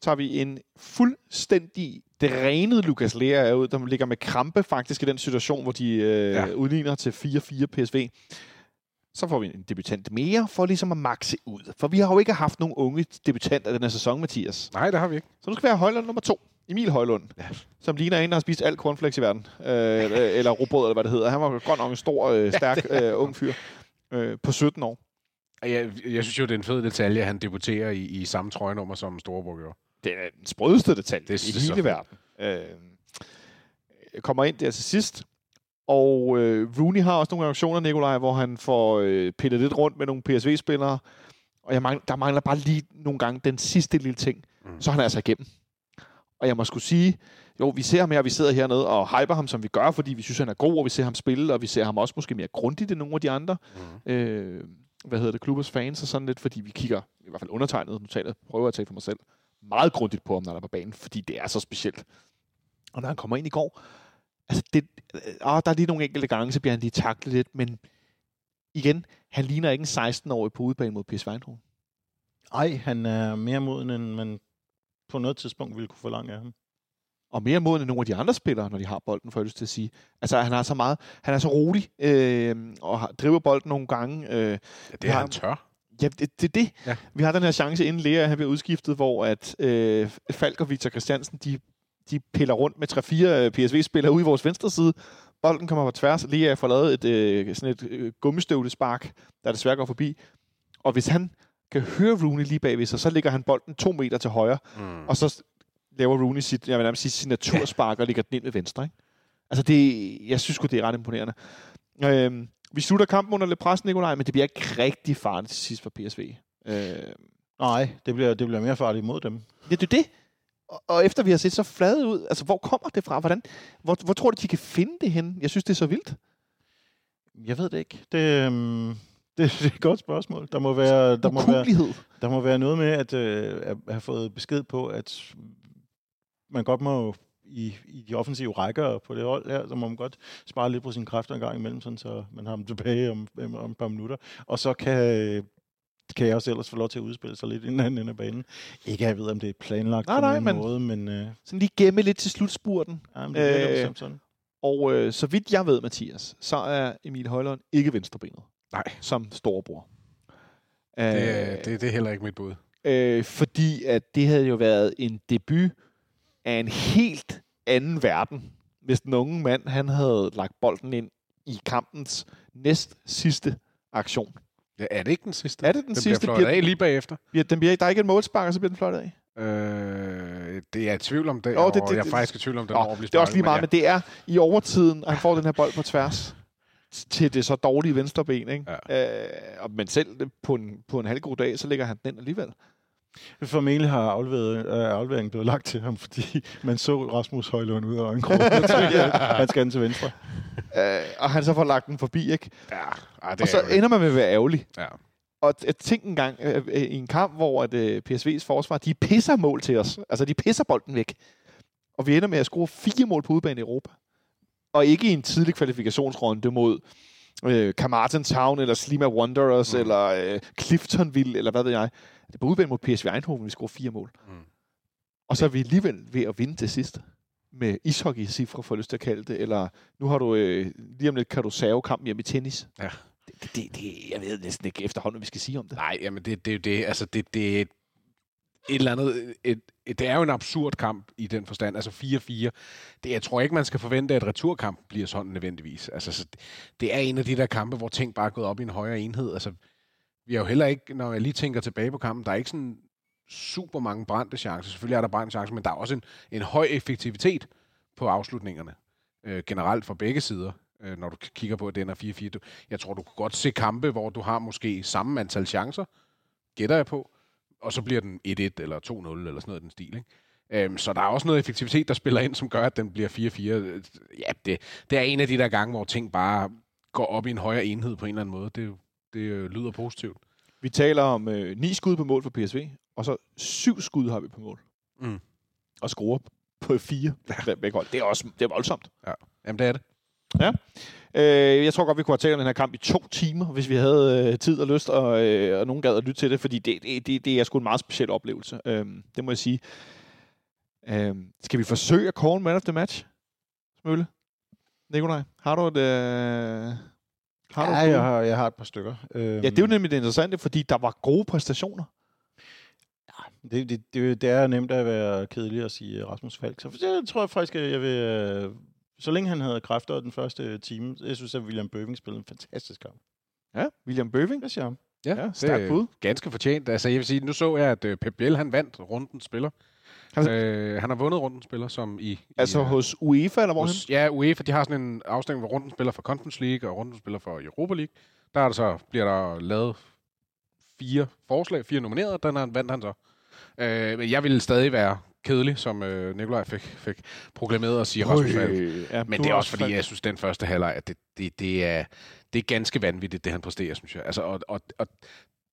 tager vi en fuldstændig drænet Lucas Lerager ud, der ligger med krampe faktisk i den situation, hvor de udligner til 4-4 PSV. Så får vi en debutant mere for ligesom at maxe ud. For vi har jo ikke haft nogen unge debutanter den her sæson, Mathias. Nej, det har vi ikke. Så nu skal vi have Højlund nummer 2. Emil Højlund, som ligner en, der har spist alt cornflakes i verden. Eller rugbrød, eller hvad det hedder. Han var godt nok en stor, stærk ung fyr på 17 år. Jeg synes jo, det er en fed detalje, at han debuterer i samme trøjenummer som Storebrug gjorde. Det er den sprødeste detalje i hele verden. Kommer ind der til sidst. Og Rooney har også nogle reaktioner, Nikolaj, hvor han får pillet lidt rundt med nogle PSV-spillere. Og der mangler bare lige nogle gange den sidste lille ting. Så han er altså igennem. Og jeg må skulle sige, jo, vi ser ham her, vi sidder hernede og hyper ham, som vi gør, fordi vi synes, han er god, og vi ser ham spille, og vi ser ham også måske mere grundigt end nogle af de andre. Klubbers fans og sådan lidt, fordi vi kigger, i hvert fald undertegnet, prøver at tale for mig selv, meget grundigt på ham, når han er på banen, fordi det er så specielt. Og når han kommer ind i går, altså der er lige nogle enkelte gange, så bliver han lige taklet lidt, men igen, han ligner ikke en 16-årig på udebane mod PSV Eindhoven. Nej, han er mere moden, end man på noget tidspunkt ville kunne forlange af ham. Og mere moden end nogle af de andre spillere, når de har bolden, får jeg lyst til at sige. Altså, han er så rolig, og driver bolden nogle gange. Det er han tør. Ja, det. Ja. Vi har den her chance inden Lea, han bliver udskiftet, hvor at Falk og Victor Christiansen, de piller rundt med 3-4 PSV-spillere ude i vores venstre side. Bolden kommer på tværs. Lea får lavet sådan et gummistøvlespark, der desværre går forbi. Og hvis han kan høre Rooney lige bagved sig, så ligger han bolden 2 meter til højre, og så laver Rooney sit, jeg vil nærmest sige, sin naturspark, og ligger den ind med venstre, ikke? Altså, det, jeg synes godt det er ret imponerende. Vi slutter kampen under lidt pres, Nikolaj, men det bliver ikke rigtig farligt til sidst for PSV. Nej, det bliver mere farligt mod dem. Ja, det er det. Og efter vi har set så flade ud, altså, hvor kommer det fra? Hvor tror du, de kan finde det henne? Jeg synes, det er så vildt. Jeg ved det ikke. Det er et godt spørgsmål. Der må være noget med at have fået besked på, at man godt må i de offensive rækker på det hold her, så må man godt spare lidt på sine kræfter en gang imellem, sådan, så man har dem tilbage om et par minutter. Og så kan jeg også ellers få lov til at udspille sig lidt inden af banen. Ikke at jeg ved, om det er planlagt på en måde, men... Sådan lige gemme lidt til slutspurten. Ja, men det er sådan. Og så vidt jeg ved, Mathias, så er Emil Højlund ikke venstrebenet. Nej. Som storebror. Det er heller ikke mit bud. Fordi at det havde jo været en debut af en helt anden verden, hvis den unge mand, han havde lagt bolden ind i kampens næst sidste aktion. Ja, er det ikke den sidste? Er det den sidste? Den bliver fløjtet af lige bagefter. Der er ikke et målspark, og så bliver den fløjtet af. Det er jeg i tvivl om det, og jeg er faktisk i tvivl om, den overbliver sparket. Det er også lige meget, men det er i overtiden, at han får den her bold på tværs til det så dårlige venstreben, ikke? Ja. Men selv på en halvgod dag, så ligger han den ind alligevel. Formentlig har afleveringen blevet lagt til ham, fordi man så Rasmus Højlund ud af øjenkrogen. Han skal ind til venstre. Og han så får lagt den forbi, ikke? Ja, og så ærgerligt. Ender man med at være ærgerlig. Ja. Og tænk en gang i en kamp, hvor PSV's forsvar, de pisser mål til os. Altså, de pisser bolden væk. Og vi ender med at score 4 mål på udebane i Europa. Og ikke i en tidlig kvalifikationsrunde mod Carmarthen Town, eller Slima Wanderers, eller Cliftonville, eller hvad ved jeg. Det er på udebane mod PSV Eindhoven, vi scorer 4 mål. Og så er vi alligevel ved at vinde til sidst. Med ishockey-cifre, får jeg lyst til at kalde det. Eller nu har du, lige om lidt kan du save kampen hjemme i tennis. Ja. Jeg ved næsten ikke efterhånden, hvad vi skal sige om det. Nej, jamen det er jo det. Altså, det er et eller andet... Det er jo en absurd kamp i den forstand. Altså 4-4. Jeg tror ikke, man skal forvente, at returkamp bliver sådan nødvendigvis. Altså, det er en af de der kampe, hvor ting bare er gået op i en højere enhed. Altså, vi har jo heller ikke, når jeg lige tænker tilbage på kampen, der er ikke sådan super mange brændte chancer. Selvfølgelig er der brændte chancer, men der er også en høj effektivitet på afslutningerne. Generelt fra begge sider, når du kigger på, at den er 4-4. Jeg tror, du kan godt se kampe, hvor du har måske samme antal chancer, gætter jeg på, og så bliver den 1-1 eller 2-0 eller sådan noget den stil, ikke? Så der er også noget effektivitet, der spiller ind, som gør, at den bliver 4-4. Ja, det er en af de der gange, hvor ting bare går op i en højere enhed på en eller anden måde. Det lyder positivt. Vi taler om 9 skud på mål for PSV, og så 7 skud har vi på mål. Og scorer på 4. Det er voldsomt. Ja. Jamen, det er det. Ja. Jeg tror godt, vi kunne have talt om den her kamp i 2 timer, hvis vi havde tid og lyst, og nogen gad at lytte til det, fordi det er sgu en meget speciel oplevelse. Det må jeg sige. Skal vi forsøge at call man of the match? Smølle? Nikolaj, har du et... Jeg har et par stykker. Ja, det er jo nemlig det interessante, fordi der var gode præstationer. Det er nemt at være kedelig at sige Rasmus Falk. Så det tror jeg faktisk, jeg vil... Så længe han havde kræfter den første time, jeg synes, at William Bøving spillede en fantastisk kamp. Ja, William Bøving? Det siger ham. Ja, stærkt bud. Ganske fortjent. Altså, jeg vil sige, nu så jeg, at Pep Biel, han vandt rundens spiller. Han har vundet rundens spiller, som i... Altså hos UEFA, eller hvorhen? Ja, UEFA, de har sådan en afstemning, hvor rundens spiller for Conference League og rundens spiller for Europa League. Bliver der lavet 4 forslag, 4 nominerede, den vandt han så. Men jeg ville stadig være kedelig, som Nikolaj fik proklameret og sige Rasmus Falk. Ja, men det er også fordi, jeg synes, den første halvleg, at det er ganske vanvittigt, det han præsterer, synes jeg. Altså, og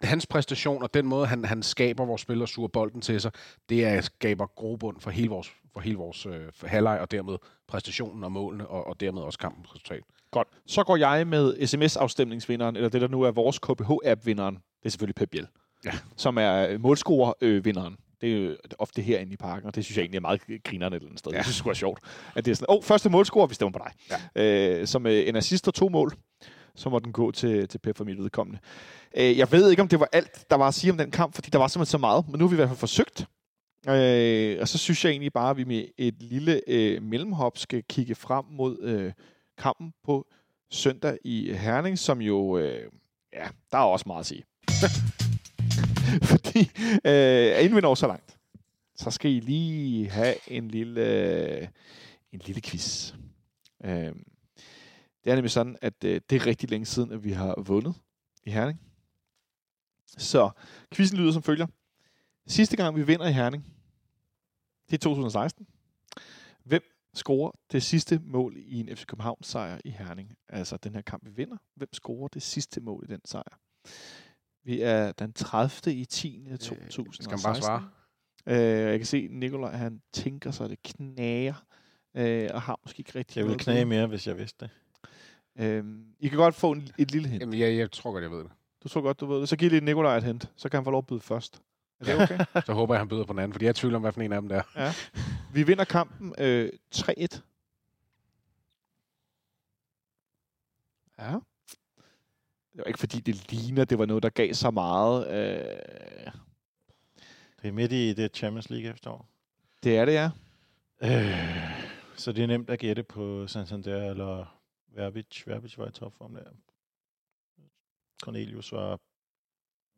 hans præstation og den måde, han skaber vores spil og suger bolden til sig, det skaber grobund for hele vores halvleg, og dermed præstationen og målene, og dermed også kampens resultat. Godt. Så går jeg med sms-afstemningsvinderen, eller det, der nu er vores KBH-app-vinderen. Det er selvfølgelig Pep Biel, som er målscorer-vinderen. Det er jo ofte herinde i Parken, og det synes jeg egentlig er meget grinerne et eller andet sted. Ja. Det synes jeg er sjovt, at det er sådan, første målscorer, vi stemmer på dig. Ja. Som en assist og 2 mål, så må den gå til Pep for mit vedkommende. Jeg ved ikke, om det var alt, der var at sige om den kamp, fordi der var simpelthen så meget, men nu har vi i hvert fald forsøgt. Og så synes jeg egentlig bare, at vi med et lille mellemhop skal kigge frem mod kampen på søndag i Herning, som jo, der er også meget at sige. Fordi inden vi når så langt, så skal I lige have en lille quiz. Det er nemlig sådan, at det er rigtig længe siden, at vi har vundet i Herning. Så quizzen lyder som følger. Sidste gang, vi vinder i Herning, det er 2016. Hvem scorer det sidste mål i en FC København sejr i Herning? Altså den her kamp, vi vinder. Hvem scorer det sidste mål i den sejr? Vi er den 30/10/2016. Skal man bare svare? Jeg kan se, Nikolaj, han tænker sig, at det knager. Og har måske ikke rigtig... Jeg ville knage mere, hvis jeg vidste det. I kan godt få et lille hint. Jamen, jeg tror godt, jeg ved det. Du tror godt, du ved det. Så giv lige Nikolaj et hint. Så kan han få lov at byde først. Er det okay? Så håber jeg, han byder på den anden, fordi jeg tvivler om, hvad for en af dem der. Ja. Vi vinder kampen 3-1. Ja. Det var ikke, fordi det ligner, det var noget, der gav så meget. Det er midt i det Champions League efterår. Det er det, ja. Så det er nemt at gætte på Santander eller Verbic. Verbic var i topform der. Cornelius var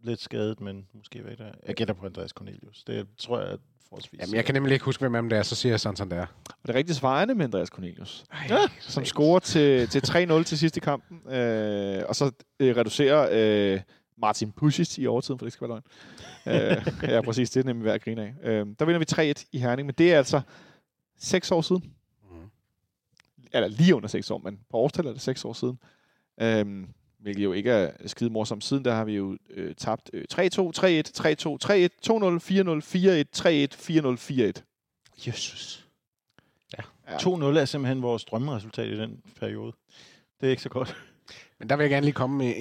lidt skadet, men måske væk der. Jeg gætter på Andreas Cornelius. Det tror jeg forholdsvis. Jamen, jeg kan nemlig ikke huske, hvem ham der er, så siger jeg Santander. Og det rigtige svar er med Andreas Cornelius. Ej, ja, som scorer til 3-0 til sidste kampen. Og så reducerer Martin Pusic i overtiden, for det skal være løgn. Ja, præcis. Det er nemlig værd at grine af. Der vinder vi 3-1 i Herning, men det er altså 6 år siden. Mm. Eller lige under 6 år, men på årstallet er det 6 år siden. Hvilket jo ikke er skide morsomt. Siden der har vi jo tabt 3-2, 3-1, 3-2, 3-1, 2-0, 4-0, 4-1, 4-1, 3-1, 4-0, 4-1. Jesus. Ja. 2-0 er simpelthen vores drømmeresultat i den periode. Det er ikke så godt. Men der vil jeg gerne lige komme med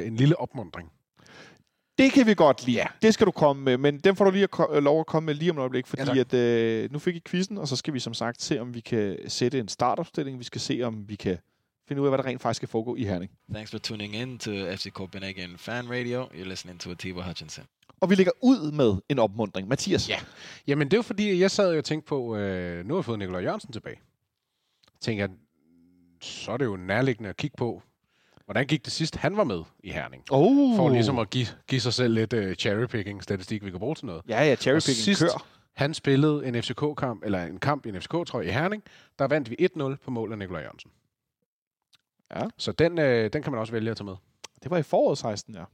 en lille opmuntring. Det kan vi godt lide. Ja. Det skal du komme med, men den får du lige lov at komme med lige om et øjeblik, fordi ja, at, nu fik I quizzen, og så skal vi som sagt se, om vi kan sætte en startopstilling. Vi skal se, om vi kan finde ud af, hvad der rent faktisk skal foregå i Herning. Thanks for tuning in to FC Copenhagen Fan Radio. You're listening to Atiba Hutchinson. Og vi ligger ud med en opmuntring. Mathias? Ja. Jamen, det er jo fordi, jeg sad og tænkte på, nu har jeg fået Nikolaj Jørgensen tilbage. Tænker jeg, så er det jo nærliggende at kigge på, hvordan gik det sidst, han var med i Herning? Oh. For ligesom at give sig selv lidt cherrypicking-statistik, vi kan bruge til noget. Ja, ja, cherrypicking kører. Han spillede en FCK-kamp, eller en kamp i en FCK-trøje i Herning, der vandt vi 1-0 på mål af Nikolaj Jørgensen. Ja. Så den kan man også vælge at tage med. Det var i foråret 16, ja.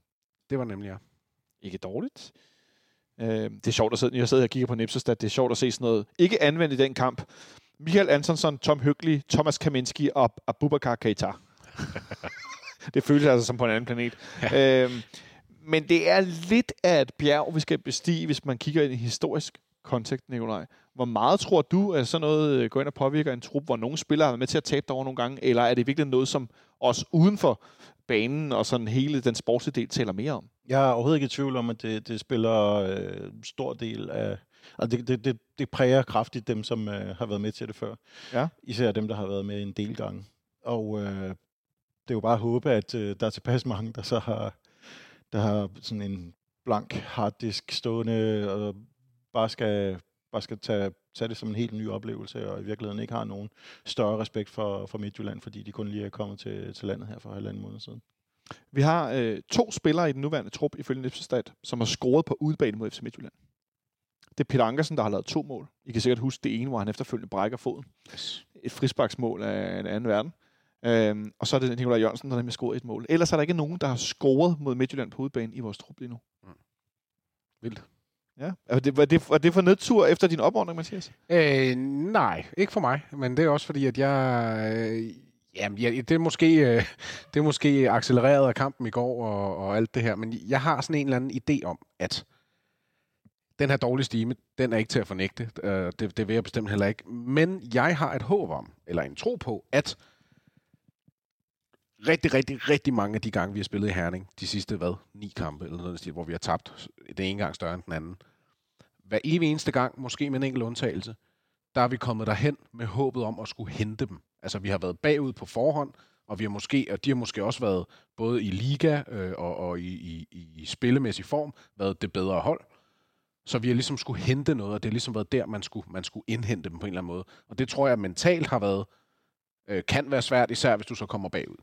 Det var nemlig, ja. Ikke dårligt. Det er sjovt at sidde, jeg sidder her og kigger på Nipsestad, det er sjovt at se sådan noget. Ikke anvendt i den kamp. Michael Antonsson, Tom Høgli, Thomas Kaminski og Bubacarr Keita. Det føles altså som på en anden planet. Ja. Men det er lidt af et bjerg, vi skal bestige, hvis man kigger i en historisk kontekst, Nikolaj. Hvor meget tror du, at sådan noget går ind og påvirker en trup, hvor nogle spillere har været med til at tabe derovre nogle gange, eller er det virkelig noget, som os uden for banen og sådan hele den sportslige del taler mere om? Jeg er overhovedet ikke i tvivl om, at det spiller stor del af... Og det præger kraftigt dem, som har været med til det før. Ja. Især dem, der har været med en del gange. Og det er jo bare at håbe, at der er tilpas mange, der så har, sådan en blank harddisk stående, og bare skal tage det som en helt ny oplevelse, og i virkeligheden ikke har nogen større respekt for Midtjylland, fordi de kun lige er kommet til landet her for halvanden måned siden. Vi har 2 spillere i den nuværende trup, ifølge Nipsestad, som har scoret på udebane mod FC Midtjylland. Det er Peter Ankersen, der har lavet 2 mål. I kan sikkert huske det ene, hvor han efterfølgende brækker foden. Yes. Et frisparksmål af en anden verden. Og så er det Nikolaj Jørgensen, der har scoret et mål. Ellers er der ikke nogen, der har scoret mod Midtjylland på udebane i vores trup lige nu. Mm. Vildt. Ja. Var det for nedtur efter din opordning, Mathias? Nej, ikke for mig. Men det er også fordi, at det er måske accelereret af kampen i går og alt det her. Men jeg har sådan en eller anden idé om, at den her dårlige stime, den er ikke til at fornægte. Det vil jeg bestemt heller ikke. Men jeg har et håb om, eller en tro på, at rigtig, rigtig, rigtig mange af de gange, vi har spillet i Herning, de sidste, 9 kampe, eller noget, hvor vi har tabt den ene gang større end den anden. Hver evig eneste gang, måske med en enkelt undtagelse, der er vi kommet derhen med håbet om at skulle hente dem. Altså, vi har været bagud på forhånd, og vi har måske, og de har måske også været både i liga og i spillemæssig form, været det bedre hold. Så vi har ligesom skulle hente noget, og det har ligesom været der, man skulle indhente dem på en eller anden måde. Og det tror jeg mentalt har været, kan være svært, især hvis du så kommer bagud.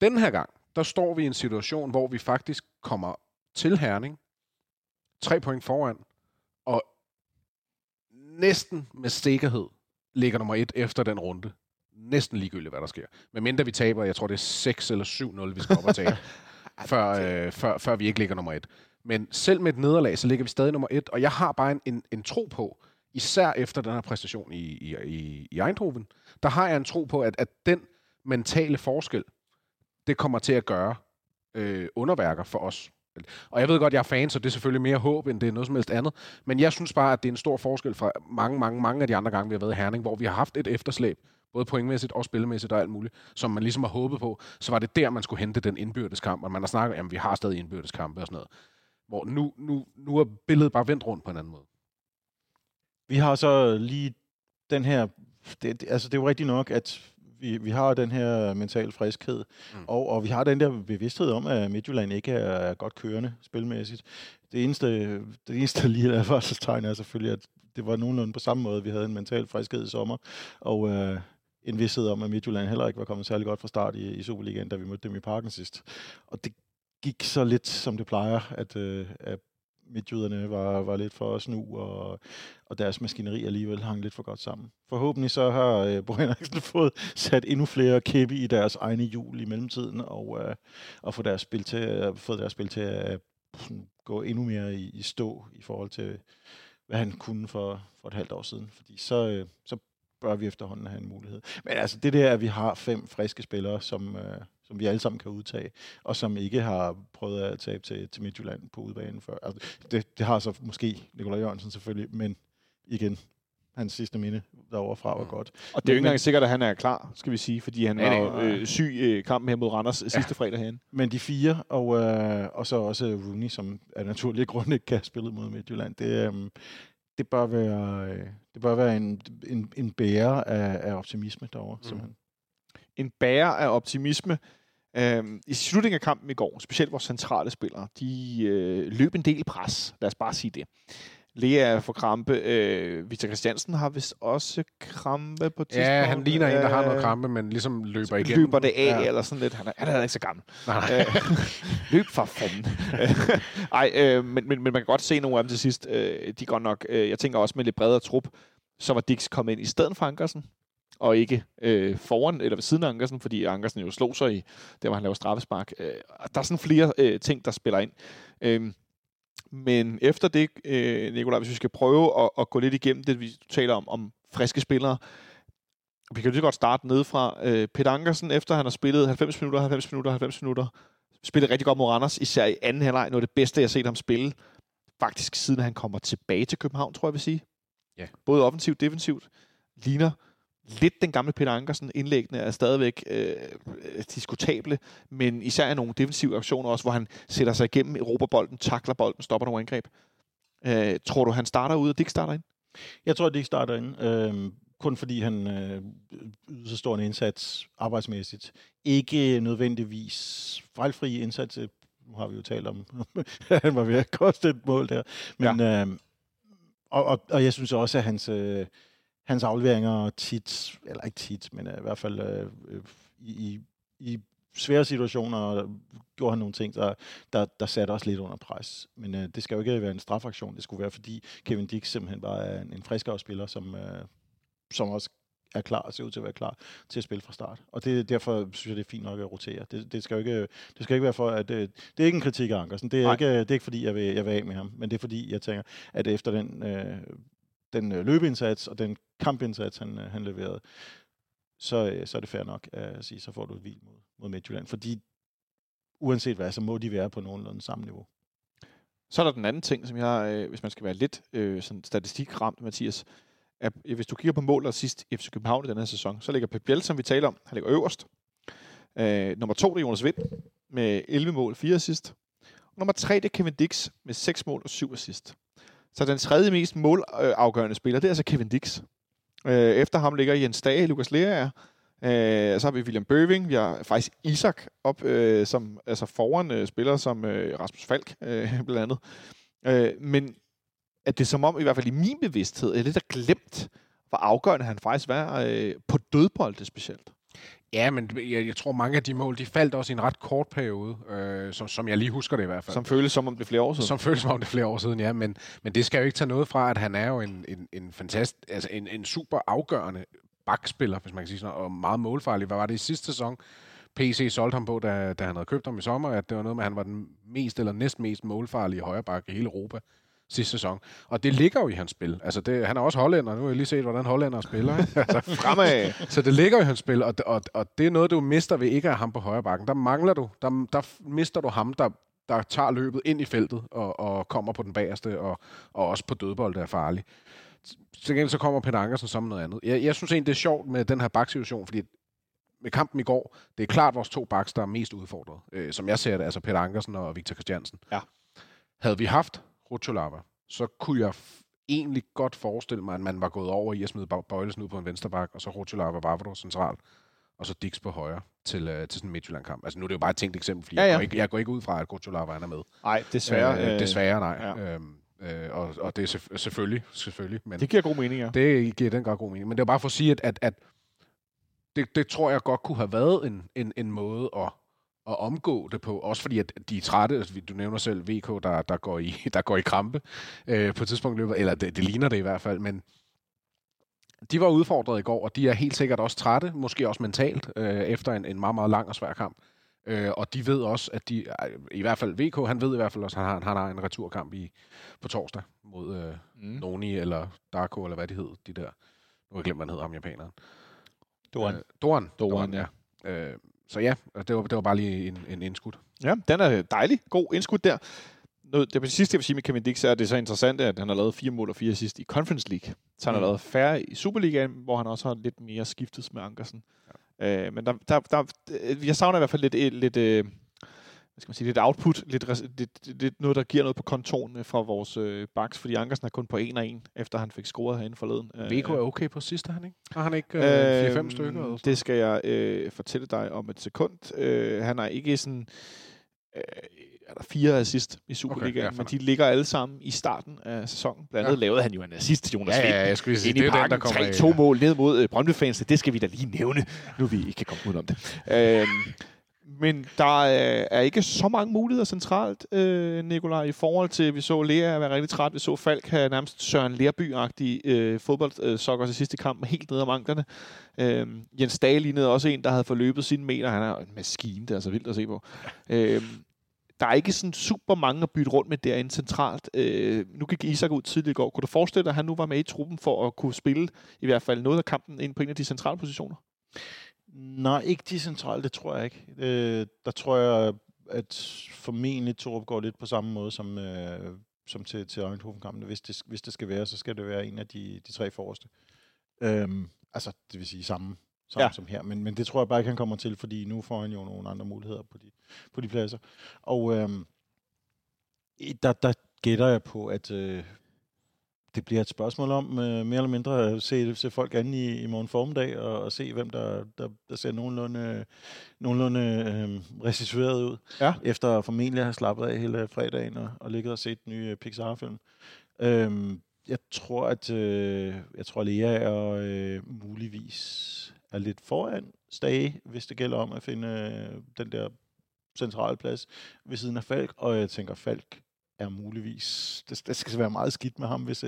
Den her gang, der står vi i en situation, hvor vi faktisk kommer til Herning. 3 point foran, og næsten med sikkerhed ligger nummer 1 efter den runde. Næsten ligegyldigt, hvad der sker. Men mindre vi taber, jeg tror det er 6 eller 7-0, vi skal op og tage, før vi ikke ligger nummer 1. Men selv med et nederlag, så ligger vi stadig nummer 1, og jeg har bare en tro på, især efter den her præstation i Eindhoven, der har jeg en tro på, at den mentale forskel, det kommer til at gøre underværker for os. Og jeg ved godt, jeg er fan, så det er selvfølgelig mere håb, end det er noget som helst andet. Men jeg synes bare, at det er en stor forskel fra mange af de andre gange, vi har været i Herning, hvor vi har haft et efterslæb, både pointmæssigt og spillemæssigt og alt muligt, som man ligesom har håbet på. Så var det der, man skulle hente den indbyrdeskamp, og man har snakket, jamen vi har stadig indbyrdeskampe og sådan noget. Hvor nu er billedet bare vendt rundt på en anden måde. Vi har så lige den her... Det er jo rigtigt nok, at vi har den her mental friskhed, og vi har den der bevidsthed om, at Midtjylland ikke er godt kørende spilmæssigt. Det eneste lige der var så tegn er selvfølgelig, at det var nogenlunde på samme måde. Vi havde en mental friskhed i sommer, og en vished om, at Midtjylland heller ikke var kommet særlig godt fra start i Superligaen, da vi mødte dem i Parken sidst. Og det gik så lidt, som det plejer, at midtjyderne var lidt for snu, og deres maskineri alligevel hang lidt for godt sammen. Forhåbentlig så har Bo Henriksen fået sat endnu flere kæppe i deres egne hjul i mellemtiden, og få deres spil til at gå endnu mere i stå i forhold til, hvad han kunne for et halvt år siden. Fordi så bør vi efterhånden have en mulighed. Men altså det der, at vi har 5 friske spillere, som vi alle sammen kan udtage, og som ikke har prøvet at tabe til Midtjylland på udbanen før. Altså, det har så måske Nikolaj Jørgensen selvfølgelig, men igen, hans sidste minde derovre fra var godt. Og det er jo ikke engang sikkert, at han er klar, skal vi sige, fordi han var syg i kampen her mod Randers sidste fredag herinde. Men de 4, og så også Rooney, som af naturlige grunde ikke kan spille mod Midtjylland, det bør være, en bærer af optimisme derovre, simpelthen. En bærer af optimisme. I slutningen af kampen i går, specielt vores centrale spillere, de løb en del pres. Lad os bare sige det. Lea får krampe. Victor Christiansen har vist også krampe på tidspunkt. Ja, han ligner en, der har noget krampe, men ligesom løber igen. Løber det af eller sådan lidt. Han er ikke så gammel. Løb for fanden. Men man kan godt se nogle af dem til sidst. De går nok, jeg tænker også med lidt bredere trup, så var Dix kommet ind i stedet for Ankersen. Og ikke foran eller ved siden af Ankersen, fordi Ankersen jo slog sig i, der hvor han lavede straffespark. Der er sådan flere ting, der spiller ind. Men efter det, Nikolaj, hvis vi skal prøve at gå lidt igennem det, vi taler om friske spillere. Vi kan jo lige godt starte nedefra. Peter Ankersen, efter han har spillet 90 minutter, spillet rigtig godt mod Randers, især i anden halvleg, noget af det bedste, jeg har set ham spille. Faktisk siden han kommer tilbage til København, tror jeg, vil sige. Ja. Både offensivt og defensivt. Ligner lidt den gamle Peter Ankersen. Indlæggene er stadigvæk diskutable, men især nogle defensive aktioner også, hvor han sætter sig igennem, råber bolden, takler bolden, stopper nogle angreb. Tror du, han starter ud, og Dick starter ind? Jeg tror, at Dick starter ind. Kun fordi han yder så stor en indsats arbejdsmæssigt. Ikke nødvendigvis fejlfri indsats. Nu har vi jo talt om, han var ved at koste et mål der. Men, ja. Og jeg synes også, at hans afleveringer tit, eller ikke tit, men i hvert fald i svære situationer gjorde han nogle ting, der satte os lidt under pres. Men det skal jo ikke være en strafaktion. Det skulle være, fordi Kevin Dix simpelthen bare er en friskere spiller, som også er klar og ser ud til at være klar til at spille fra start. Og derfor synes jeg, det er fint nok at rotere. Det skal ikke være for, at... Det er ikke en kritik af Ankersen. Det er ikke fordi, jeg vil af med ham. Men det er fordi, jeg tænker, at efter den løbeindsats og den kampindsats, han leverede, så er det fair nok at sige, så får du et hvil mod Midtjylland. Fordi uanset hvad, så må de være på nogenlunde samme niveau. Så er der den anden ting, som jeg, hvis man skal være lidt sådan statistikramt, Mathias, at hvis du kigger på målet sidst i FC København i den her sæson, så ligger Pep Biel, som vi taler om, han ligger øverst. Nummer 2, det er Jonas Vind med 11 mål, 4 assist. Og nummer 3, det er Kevin Dix med 6 mål og 7 assist. Så den tredje mest målafgørende spiller, det er altså Kevin Dix. Efter ham ligger Jens Dage, Lucas Lerager. Så har vi William Bøving. Vi har faktisk Ísak op, som altså foran spiller som Rasmus Falk, blandt andet. Men at det er som om, i hvert fald i min bevidsthed, er lidt der glemt, hvor afgørende han faktisk var på dødbolde specielt. Ja, men jeg tror, mange af de mål, de faldt også i en ret kort periode, som jeg lige husker det i hvert fald. Som føles som om det flere år siden. Som føles som om det flere år siden, ja. Men det skal jo ikke tage noget fra, at han er jo en fantastisk, altså en super afgørende bakspiller, hvis man kan sige sådan noget, og meget målfarlig. Hvad var det i sidste sæson? PC solgte ham på, da han havde købt ham i sommer, at det var noget med, at han var den mest eller næstmest målfarlige højreback i hele Europa sidste sæson. Og det ligger jo i hans spil. Altså det, han er også hollænder. Nu har jeg lige set, hvordan hollændere spiller. Altså, fremad. Så det ligger i hans spil, og det er noget, du mister ved ikke at have ham på højre bakken. Der mister du ham, der tager løbet ind i feltet og kommer på den bagerste, og også på dødbold, der er farlig. Så kommer Peter Ankersen som noget andet. Jeg synes egentlig, det er sjovt med den her baksituation, fordi med kampen i går, det er klart vores to backs, der er mest udfordret. Som jeg ser det, altså Peter Ankersen og Victor Christiansen. Ja. Havde vi haft Rutscholava, så kunne jeg egentlig godt forestille mig, at man var gået over i at smide Boilesen ud på en vensterbak, og så Rutscholava bare var centralt, og så Dix på højre til sådan en Midtjylland-kamp. Altså nu er det jo bare et tænkt eksempel, fordi ja. Jeg går ikke ud fra, at Rutscholava er med. Nej, desværre. Desværre, nej. Ja. Og det er selvfølgelig. Men det giver god mening, ja. Det giver den god mening. Men det er bare for at sige, at det tror jeg godt kunne have været en måde at omgå det på, også fordi at de er trætte. Du nævner selv VK, der går i krampe på et tidspunkt løbet, eller det ligner det i hvert fald, men de var udfordret i går, og de er helt sikkert også trætte, måske også mentalt, efter en meget, meget lang og svær kamp. Og de ved også, at de, i hvert fald VK, han ved i hvert fald også, at han har en returkamp på torsdag mod Noni eller Darko, eller hvad det hed, de der. Nu har jeg glemt, hvad han hed, ham japaneren. Doran, ja. Så ja, det var bare lige en indskud. Ja, den er dejlig. God indskud der. Det sidste, jeg vil sige med Kevin Dix, er, at det er så interessant, at han har lavet 4 mål og 4 assist i Conference League. Så han har lavet færre i Superligaen, hvor han også har lidt mere skiftet med Ankersen. Ja. Men jeg savner i hvert fald lidt output, lidt noget, der giver noget på kontoren fra vores backs, fordi Ankersen er kun på 1-1, efter han fik scoret herinde forleden. VK er okay på sidste, han ikke? Har han ikke 4-5 stykker? Eller det skal jeg fortælle dig om et sekund. Han er ikke sådan... er der 4 assist i Superligaen, okay, men de ligger alle sammen i starten af sæsonen. Blandt andet lavede han jo en assist til Jonas Vind ind i Parken. 3-2 mål ned mod Brøndby-fansene. Det skal vi da lige nævne, nu vi ikke kan komme udenom det. Men der er ikke så mange muligheder centralt, Nikolaj, i forhold til, vi så Lea være rigtig træt, vi så Falk have nærmest Søren Lerby-agtige fodboldsokker til sidste kamp, helt nede om anklerne. Jens Dage lignede også en, der havde forløbet sine meter. Han er en maskine, der er så vildt at se på. Der er ikke sådan super mange at bytte rundt med derinde centralt. Nu gik Ísak ud tidligere i går. Kunne du forestille dig, at han nu var med i truppen for at kunne spille i hvert fald noget af kampen ind på en af de centrale positioner? Nej, ikke de centrale, det tror jeg ikke. Der tror jeg, at formentlig Thorup går lidt på samme måde som til Eindhoven-kampen. Hvis det skal være, så skal det være en af de 3 forreste. Det vil sige samme som her. Men det tror jeg bare ikke, han kommer til, fordi nu får han jo nogle andre muligheder på de pladser. Og der gætter jeg på, at... det bliver et spørgsmål om mere eller mindre at se folk an i morgen formiddag og se, hvem der ser nogenlunde restitueret ud, ja. Efter formentlig at have slappet af hele fredagen og ligget og set den nye Pixar-film. Jeg tror, at Lea muligvis er lidt foran Stage, hvis det gælder om at finde den der centrale plads ved siden af Falk, og jeg tænker, Falk er muligvis... Det skal være meget skidt med ham, hvis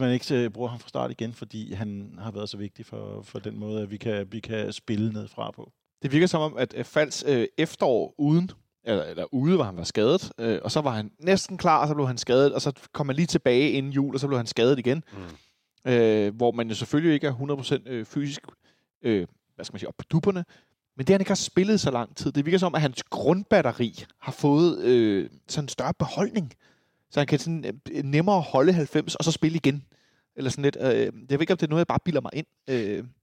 man ikke bruger ham fra start igen, fordi han har været så vigtig for den måde, at vi kan spille nedfra på. Det virker som om, at Falks efterår uden... eller ude, hvor han var skadet, og så var han næsten klar, og så blev han skadet, og så kom han lige tilbage inden jul, og så blev han skadet igen. Hvor man jo selvfølgelig ikke er 100% fysisk op på dupperne, men det, han ikke har spillet så lang tid, det virker som, at hans grundbatteri har fået sådan en større beholdning. Så han kan sådan nemmere holde 90 og så spille igen. Eller sådan lidt. Jeg ved ikke, om det er noget, jeg bare bilder mig ind.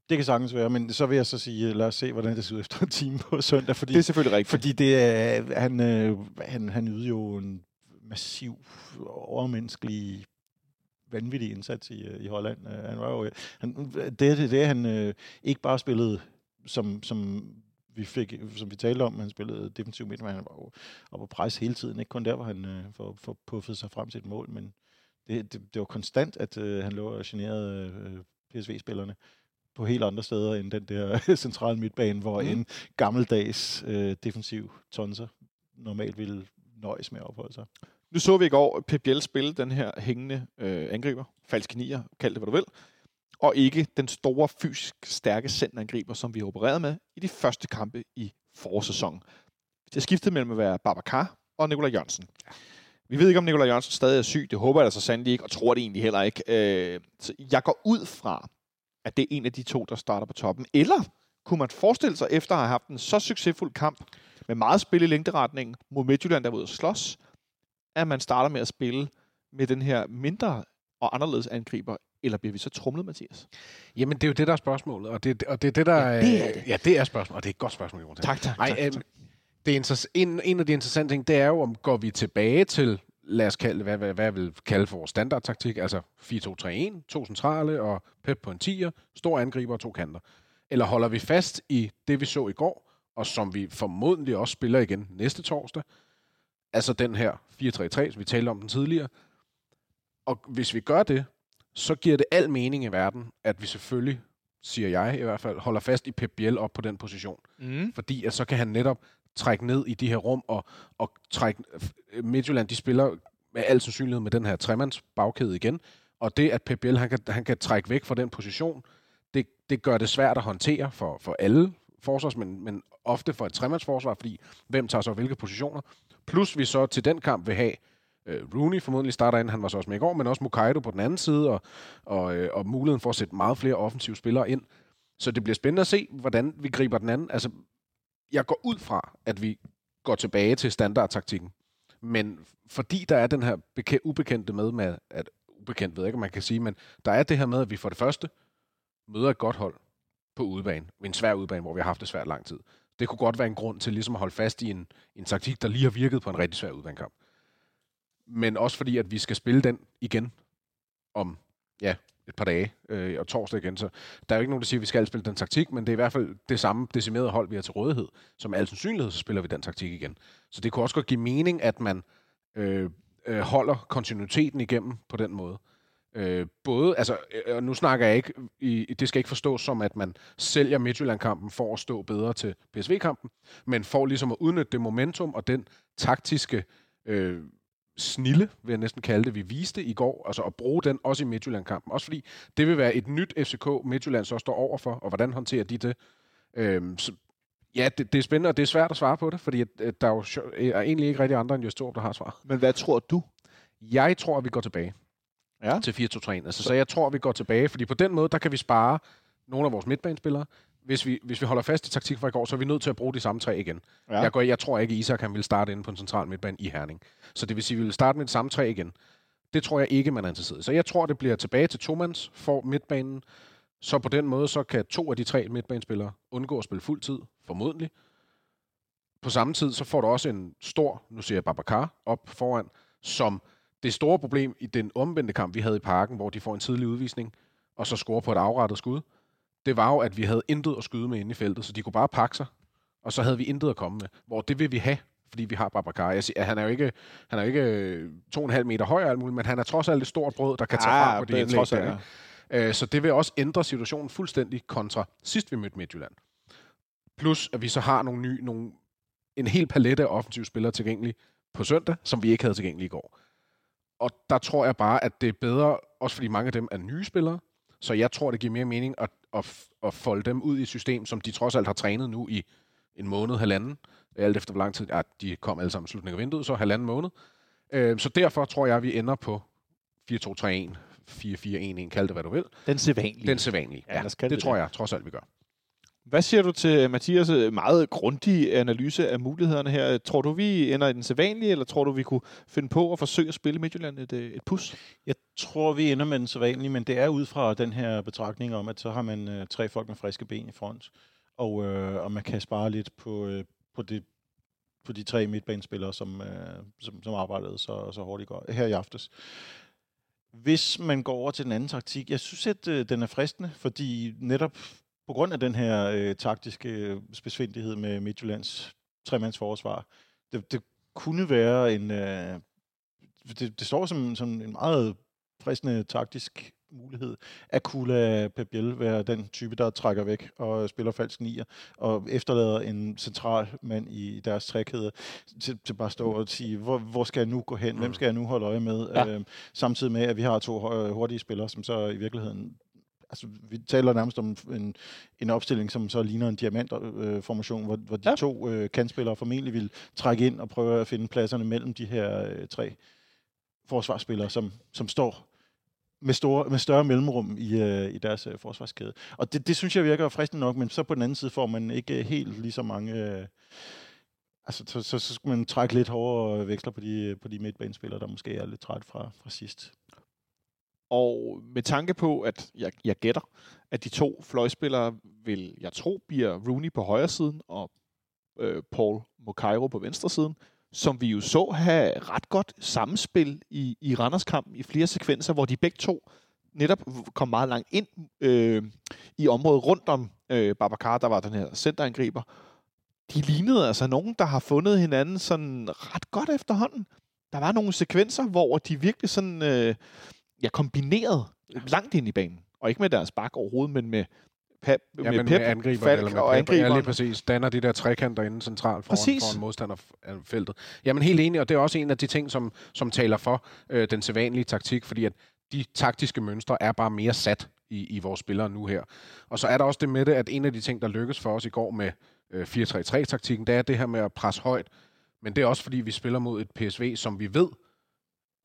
Det kan sagtens være, men så vil jeg så sige, lad os se, hvordan det ser ud efter en time på søndag. Fordi, det er selvfølgelig rigtigt. Fordi han yder jo en massiv, overmenneskelig, vanvittig indsats i Holland. Han ikke bare spillede... Som vi talte om, han spillede defensiv midtmand, han var jo oppe at presse hele tiden, ikke kun der, hvor han får puffet sig frem til et mål, men det var konstant, at han lå og generede PSV-spillerne på helt andre steder end den der centrale midtbane, hvor en gammeldags defensiv tonser normalt ville nøjes med at opholde sig. Nu så vi i går Pep Biel spille den her hængende angriber, falske nier, kald det hvad du vil, og ikke den store fysisk stærke centerangriber, som vi opererede med i de første kampe i forårssæsonen. Det skiftede mellem at være Bubacarr og Nikolaj Jørgensen. Ja. Vi ved ikke, om Nikolaj Jørgensen stadig er syg. Det håber jeg da så sandelig ikke, og tror det egentlig heller ikke. Så jeg går ud fra, at det er en af de to, der starter på toppen. Eller kunne man forestille sig, efter at have haft en så succesfuld kamp, med meget spil i længderetningen mod Midtjylland, der var ude at slås, at man starter med at spille med den her mindre og anderledes angriber, eller bliver vi så trumlet, Mathias? Jamen, det er jo det, der er spørgsmålet, og det er spørgsmålet, og det er et godt spørgsmål, Jonathan. Tak. Det er en af de interessante ting, det er jo, om går vi tilbage til, lad os kalde, hvad jeg vil kalde for vores standardtaktik, altså 4-2-3-1, to centrale og Pep på en 10'er, stor angriber og to kanter. Eller holder vi fast i det, vi så i går, og som vi formodentlig også spiller igen næste torsdag, altså den her 4-3-3, som vi talte om den tidligere. Og hvis vi gør det, så giver det al mening i verden, at vi selvfølgelig, siger jeg i hvert fald, holder fast i Pep Biel op på den position. Mm. Fordi at så kan han netop trække ned i de her rum, og trække Midtjylland, de spiller med al sandsynlighed med den her tremands bagkæde igen. Og det, at Pep Biel han kan trække væk fra den position, det gør det svært at håndtere for alle forsvarsmænd, men ofte for et tremandsforsvar, fordi hvem tager så hvilke positioner. Plus vi så til den kamp vil have Rooney formodentlig starter ind, han var så også med i går, men også Mukairo på den anden side, og muligheden for at sætte meget flere offensive spillere ind. Så det bliver spændende at se, hvordan vi griber den anden. Altså, jeg går ud fra, at vi går tilbage til standardtaktikken, men fordi der er den her ubekendte med at ubekendt ved jeg ikke, man kan sige, men der er det her med, at vi for det første møder et godt hold på udebane, en svær udebane, hvor vi har haft det svært lang tid. Det kunne godt være en grund til ligesom at holde fast i en taktik, der lige har virket på en rigtig svær udbanekamp. Men også fordi, at vi skal spille den igen om et par dage og torsdag igen. Så der er jo ikke nogen, der siger, at vi skal spille den taktik, men det er i hvert fald det samme decimerede hold, vi har til rådighed. Så med al sandsynlighed, så spiller vi den taktik igen. Så det kunne også godt give mening, at man holder kontinuiteten igennem på den måde. Både, altså, nu snakker jeg ikke, det skal ikke forstås som, at man sælger Midtjylland-kampen for at stå bedre til PSV-kampen, men for ligesom at udnytte det momentum og den taktiske snille, vil jeg næsten kalde det, vi viste i går, altså at bruge den også i Midtjylland-kampen. Også fordi det vil være et nyt FCK, Midtjylland så står overfor, og hvordan håndterer de det? Det er spændende, og det er svært at svare på det, fordi der er jo egentlig ikke rigtig andre end Jess Thorup, der har svar. Men hvad tror du? Jeg tror, at vi går tilbage. Ja. Til 4-2-3-1. Altså, så jeg tror, vi går tilbage, fordi på den måde, der kan vi spare nogle af vores midtbanespillere. Hvis vi holder fast i taktik fra i går, så er vi nødt til at bruge de samme tre igen. Ja. Jeg tror ikke, at Ísak vil starte inde på en central midtbane i Herning. Så det vil sige, at vi vil starte med de samme tre igen. Det tror jeg ikke, man er interesseret. Så jeg tror, det bliver tilbage til tomands for midtbanen. Så på den måde, så kan to af de tre midtbanespillere undgå at spille fuld tid, formodentlig. På samme tid, så får du også en stor, nu siger jeg Bubacarr, op foran, som det store problem i den omvendte kamp, vi havde i Parken, hvor de får en tidlig udvisning, og så scorer på et afrettet skud, det var jo, at vi havde intet at skyde med inde i feltet, så de kunne bare pakke sig, og så havde vi intet at komme med. Hvor det vil vi have, fordi vi har Bubacarr. Jeg siger, han er jo ikke 2,5 meter høj og alt muligt, men han er trods alt et stort brød, der kan tage frem på de indlæg. Så det vil også ændre situationen fuldstændig kontra sidst vi mødte Midtjylland. Plus, at vi så har en hel palette af offensive spillere tilgængelige på søndag, som vi ikke havde tilgængelige i går. Og der tror jeg bare, at det er bedre, også fordi mange af dem er nye spillere, så jeg tror, det giver mere mening at folde dem ud i et system, som de trods alt har trænet nu i en måned, halvanden. Alt efter hvor lang tid, de kom alle sammen i slutningen af vinduet, så halvanden måned. Så derfor tror jeg, vi ender på 4-2-3-1, 4-4-1-1, kald det hvad du vil. Den sædvanlige. Ja, det tror jeg trods alt, vi gør. Hvad siger du til Mathias' meget grundige analyse af mulighederne her? Tror du, vi ender i den sædvanlige, eller tror du, vi kunne finde på at forsøge at spille Midtjylland et pus? Jeg tror, vi ender med den sædvanlige, men det er ud fra den her betragtning om, at så har man tre folk med friske ben i front, og man kan spare lidt på de tre midtbanespillere, som arbejdede så hårdt i går her i aftes. Hvis man går over til den anden taktik, jeg synes, at den er fristende, fordi netop på grund af den her taktiske besvindelighed med Midtjyllands tremandsforsvar, det kunne være en... Det står som en meget fristende taktisk mulighed at kunne lade Pep Biel være den type, der trækker væk og spiller falsk nier og efterlader en central mand i deres trækæde til bare stå og sige, hvor skal jeg nu gå hen? Hvem skal jeg nu holde øje med? Ja. Samtidig med, at vi har to hurtige spillere, som så i virkeligheden... Altså, vi taler nærmest om en opstilling, som så ligner en diamantformation, hvor de to kantspillere formentlig vil trække ind og prøve at finde pladserne mellem de her tre forsvarsspillere, som står med større mellemrum i deres forsvarskæde. Og det synes jeg virker fristende nok, men så på den anden side får man ikke helt lige så mange... Så skal man trække lidt hårdere veksler på de midtbanespillere, der måske er lidt træt fra sidst. Og med tanke på, at jeg gætter, at de to fløjspillere vil, jeg tror, bliver Rooney på højre siden og Paul Mokairo på venstre siden, som vi jo så have ret godt samspil i Randers kamp i flere sekvenser, hvor de begge to netop kom meget langt ind i området rundt om Bubacarr, der var den her centerangriber. De lignede altså nogen, der har fundet hinanden sådan ret godt efterhånden. Der var nogle sekvenser, hvor de virkelig sådan... kombineret langt ind i banen. Og ikke med deres bak overhovedet, men med Pep, angriber, Falk eller med og angriberen. Ja, lige præcis. Danner de der trekanter inden centralt foran modstanderfeltet. Jamen helt enig, og det er også en af de ting, som taler for den sædvanlige taktik, fordi at de taktiske mønstre er bare mere sat i vores spillere nu her. Og så er der også det med det, at en af de ting, der lykkedes for os i går med 4-3-3-taktikken, det er det her med at presse højt. Men det er også, fordi vi spiller mod et PSV, som vi ved,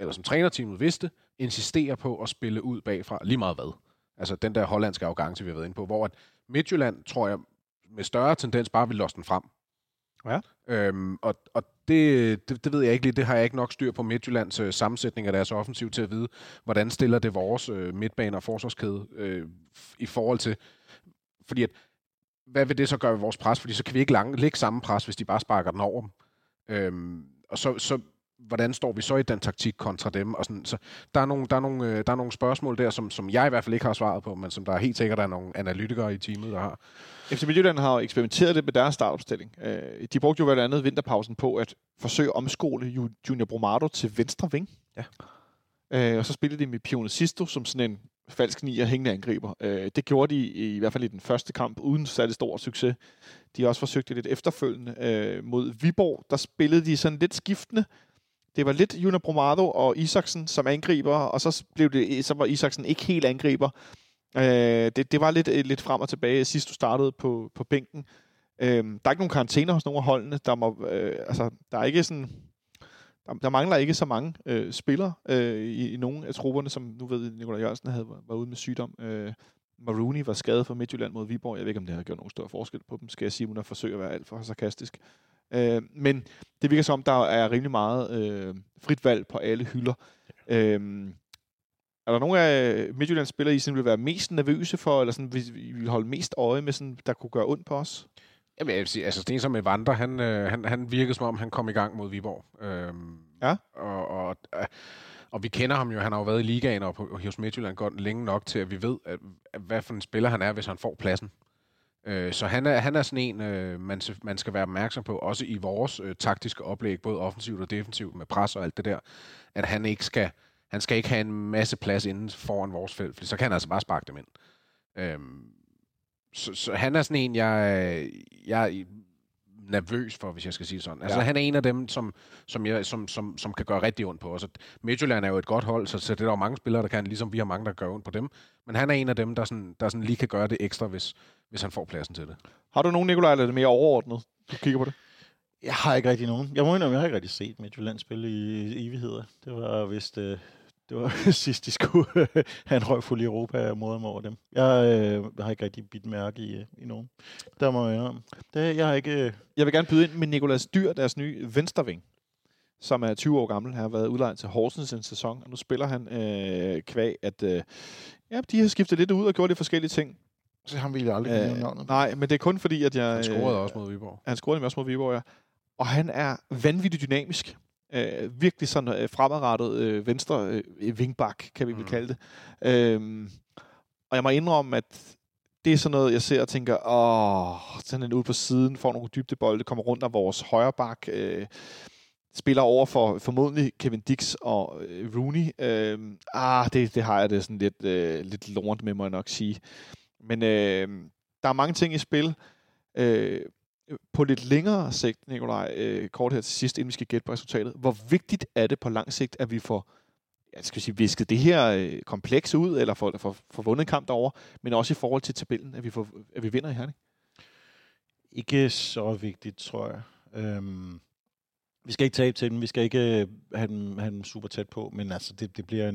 eller som trænerteamet vidste, insisterer på at spille ud bagfra, lige meget hvad. Altså den der hollandske arrogance, vi har været inde på, hvor at Midtjylland, tror jeg, med større tendens bare vil losse den frem. Ja. Og det ved jeg ikke lige, det har jeg ikke nok styr på Midtjyllands sammensætning af deres offensiv til at vide, hvordan stiller det vores midtbane og forsvarskæde i forhold til. Fordi at, hvad vil det så gøre ved vores pres? Fordi så kan vi ikke lægge samme pres, hvis de bare sparker den over dem. Og så hvordan står vi så i den taktik kontra dem? Og sådan, så der er nogle spørgsmål der, som jeg i hvert fald ikke har svaret på, men som der er helt sikkert er nogle analytikere i teamet, der har. FC Midtjylland har jo eksperimenteret det med deres startopstilling. De brugte jo blandt andet vinterpausen på at forsøge at omskole Junior Brumado til venstre ving. Ja. Og så spillede de med Pione Sisto som sådan en falsk nier hængende angriber. Det gjorde de i hvert fald i den første kamp, uden særlig stor succes. De har også forsøgt det lidt efterfølgende mod Viborg. Der spillede de sådan lidt skiftende. Det var lidt Junior Brumado og Isaksen som angriber, og så var Isaksen ikke helt angriber. Det var lidt frem og tilbage, sidst du startede på bænken. Der er ikke nogen karantæner hos nogen af holdene. Der mangler ikke så mange spillere i nogle af trupperne, som nu ved Nikolaj Jørgensen var ude med sygdom. Rooney var skadet for Midtjylland mod Viborg. Jeg ved ikke, om det havde gjort nogen større forskel på dem. Skal jeg sige, at hun har forsøgt at være alt for sarkastisk. Men det virker som, der er rimelig meget frit valg på alle hylder. Ja. Er der nogen af Midtjyllands spillere, I sådan ville være mest nervøse for, eller sådan ville holde mest øje med, sådan, der kunne gøre ondt på os? Jamen, jeg vil sige, altså det som med Vandre, han virkede som om, han kom i gang mod Viborg. Og vi kender ham jo, han har jo været i ligaen og hos Midtjylland godt længe nok til, at vi ved, at hvad for en spiller han er, hvis han får pladsen. Så han er sådan en, man skal være opmærksom på, også i vores taktiske oplæg, både offensivt og defensivt med pres og alt det der, at han skal ikke have en masse plads inden foran vores felt, for så kan han altså bare sparke dem ind. Så han er sådan en, jeg er nervøs for, hvis jeg skal sige sådan. Altså han er en af dem, som kan gøre rigtig ondt på os. Midtjylland er jo et godt hold, så det er der jo mange spillere, der kan, ligesom vi har mange, der gør ondt på dem. Men han er en af dem, der sådan lige kan gøre det ekstra, hvis han får pladsen til det. Har du nogen, Nikolaj, eller er det mere overordnet? Du kigger på det? Jeg har ikke rigtig nogen. Jeg må indrømme, jeg har ikke rigtig set Midtjylland spille i evigheder. Det var vist... Det var sidst, de skulle have en røgfuld i Europa og modre mig over dem. Jeg har ikke rigtig bidt mærke i nogen. Der må jeg om. Jeg vil gerne byde ind med Nicolas Dyr, deres nye venstreving, som er 20 år gammel. Han har været udlejet til Horsens en sæson, og nu spiller han kvæg, at de har skiftet lidt ud og gjort lidt forskellige ting. Så ham ville jeg aldrig kunne nævne navnet. Nej, men det er kun fordi, at jeg... Han scorede også mod Viborg. Han scorede også mod Viborg, ja. Og han er vanvittigt dynamisk. Virkelig sådan fremadrettet venstre vingbak, kan vi vel kalde det. Og jeg må indrømme, at det er sådan noget, jeg ser og tænker, sådan en ude på siden, får nogle dybdebolde, kommer rundt af vores højre bak. spiller over for formodentlig Kevin Dix og Rooney. Det har jeg det sådan lidt lort med, må jeg nok sige. Men der er mange ting i spil. På lidt længere sigt, Nikolaj, kort her til sidst, inden vi skal gætte på resultatet. Hvor vigtigt er det på lang sigt, at vi får visket det her kompleks ud, eller får vundet kamp derovre, men også i forhold til tabellen, at vi vinder i Herning? Ikke så vigtigt, tror jeg. Vi skal ikke tabe til dem, vi skal ikke have dem super tæt på, men altså det bliver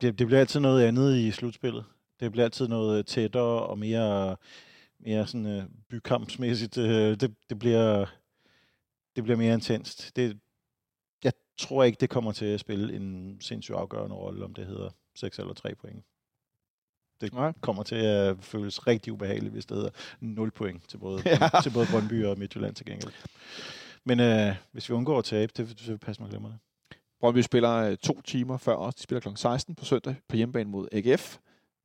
det bliver altid noget andet i slutspillet. Det bliver altid noget tættere og mere sådan bykampsmæssigt. Det bliver mere intenst. Jeg tror ikke det kommer til at spille en sindssygt afgørende rolle, om det hedder 6 eller 3 point. Det kommer til at føles rigtig ubehageligt, hvis det hedder 0 point til både Brøndby og Midtjylland til gengæld. Men hvis vi undgår at tabe, det passer mig glemmer det. Brøndby spiller 2 timer før os. De spiller kl. 16 på søndag på hjemmebane mod AGF,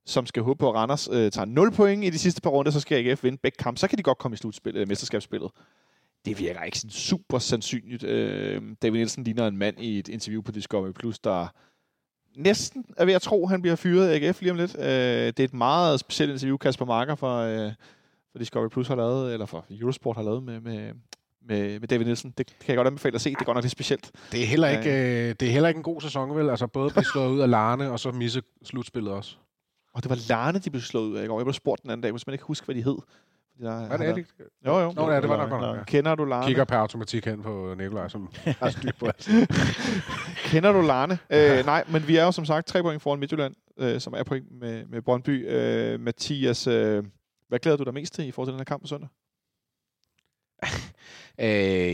som skal håbe på, at Randers tager 0 point i de sidste par runder, så skal AGF vinde begge kamp. Så kan de godt komme i mesterskabsspillet. Det virker ikke sådan super sandsynligt. David Nielsen ligner en mand i et interview på Discovery+, der næsten er ved at tro, at han bliver fyret af AGF lige om lidt. Det er et meget specielt interview, Kasper Marker fra Discovery+ har lavet, eller fra Eurosport har lavet med David Nielsen. Det kan jeg godt anbefale at se. Det går nok lidt specielt. Det er heller ikke en god sæson, vel? Altså både blive slået ud af Larne, og så misse slutspillet også. Og det var Larne, de blev slået ud af i går. Jeg blev spurgt den anden dag, hvis man ikke husker, hvad de hed. Hvad er det? Jo. Nå, det var nok godt. Kender du Larne? Kigger per automatik hen på Nikolaj, som har styr på alt. Kender du Larne? Nej, men vi er jo som sagt 3 point foran Midtjylland, som er point med Brøndby. Mathias, hvad glæder du dig mest til i forhold til den her kamp på søndag?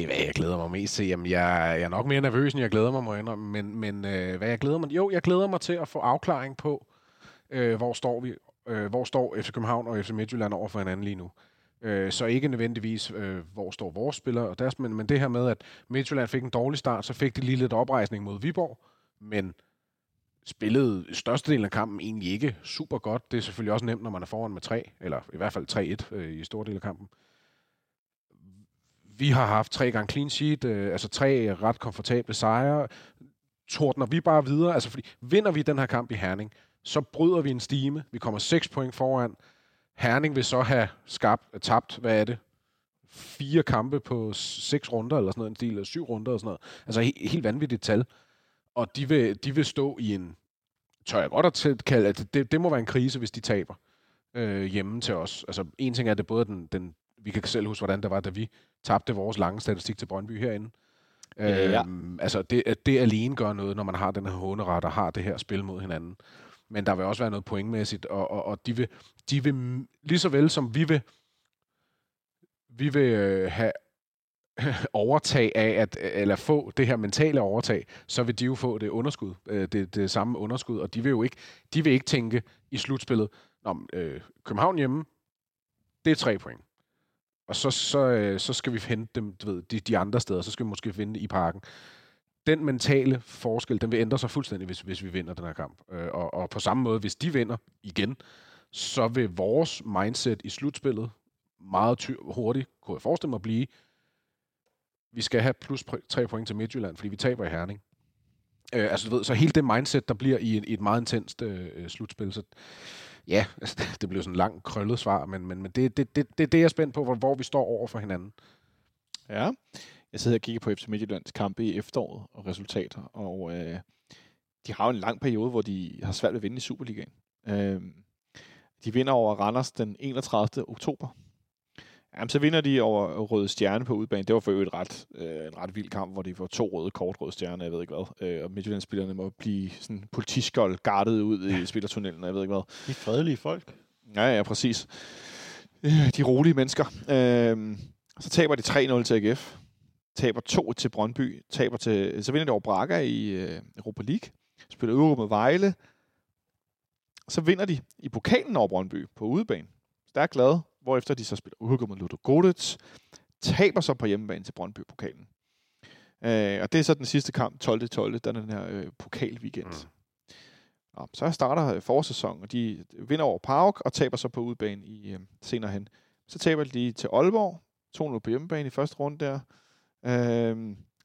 Hvad jeg glæder mig mest til? Jamen, jeg er nok mere nervøs, end jeg glæder mig, må jeg indrømme. Men hvad jeg glæder mig? Jo, jeg glæder mig til at få afklaring på, hvor står vi? Hvor står FC København og FC Midtjylland over for hinanden lige nu? Så ikke nødvendigvis, hvor står vores spillere og deres, men det her med, at Midtjylland fik en dårlig start, så fik de lige lidt oprejsning mod Viborg, men spillede størstedelen af kampen egentlig ikke super godt. Det er selvfølgelig også nemt, når man er foran med 3, eller i hvert fald 3-1 i store dele af kampen. Vi har haft 3 gange clean sheet, altså 3 ret komfortable sejre. Tordner vi bare videre? Altså, fordi vinder vi den her kamp i Herning, så bryder vi en stime. Vi kommer 6 point foran. Herning vil så have tabt, hvad er det? 4 kampe på 6 runder, eller sådan noget, en stil af 7 runder, eller sådan noget. Altså helt vanvittigt tal. Og de vil stå i en, tør jeg godt at tilkalde, at det må være en krise, hvis de taber hjemme til os. Altså en ting er, det både den vi kan selv huske, hvordan det var, da vi tabte vores lange statistik til Brøndby herinde. Ja. Altså det alene gør noget, når man har den her håneret og har det her spil mod hinanden. Men der vil også være noget pointmæssigt, og de vil lige så vel som vi vil have overtag af, eller få det her mentale overtag, så vil de jo få det underskud, det samme underskud, og de vil ikke tænke i slutspillet, København hjemme, det er 3 point. Og så skal vi hente dem, du ved, de andre steder, så skal vi måske finde i Parken. Den mentale forskel, den vil ændre sig fuldstændig, hvis vi vinder den her kamp. Og på samme måde, hvis de vinder igen, så vil vores mindset i slutspillet meget hurtigt, kunne jeg forestille mig, blive, vi skal have plus 3 point til Midtjylland, fordi vi taber i Herning. Så hele det mindset, der bliver i et meget intenst slutspil, så ja, altså, det blev sådan en lang, krøllet svar, men det er jeg spændt på, hvor vi står over for hinanden. Ja, jeg sidder og kigger på FC Midtjyllands kampe i efteråret og resultater, og de har jo en lang periode, hvor de har svært ved at vinde i Superligaen. De vinder over Randers den 31. oktober. Jamen, så vinder de over Røde Stjerne på udebane. Det var for øvrigt en ret vild kamp, hvor de får 2 røde kort, Røde Stjerne, jeg ved ikke hvad. Og Midtjylland-spillerne må blive sådan politiskold gardet ud i spillertunnelen, jeg ved ikke hvad. De fredelige folk. Ja, præcis. De rolige mennesker. Så taber de 3-0 til AGF. Taber 2 til Brøndby. Så vinder de over Braga i Europa League. Spiller øvrigt med Vejle. Så vinder de i pokalen over Brøndby på udebane. Stærkt glade. Hvorefter de så spiller uhygget mod Ludo Godets, taber så på hjemmebane til Brøndby-pokalen. Og det er så den sidste kamp, 12.12., der er den her pokalweekend. Nå, så starter forårssæsonen, og de vinder over PAOK og taber så på udebane senere hen. Så taber de til Aalborg, 2-0 på hjemmebane i første runde der.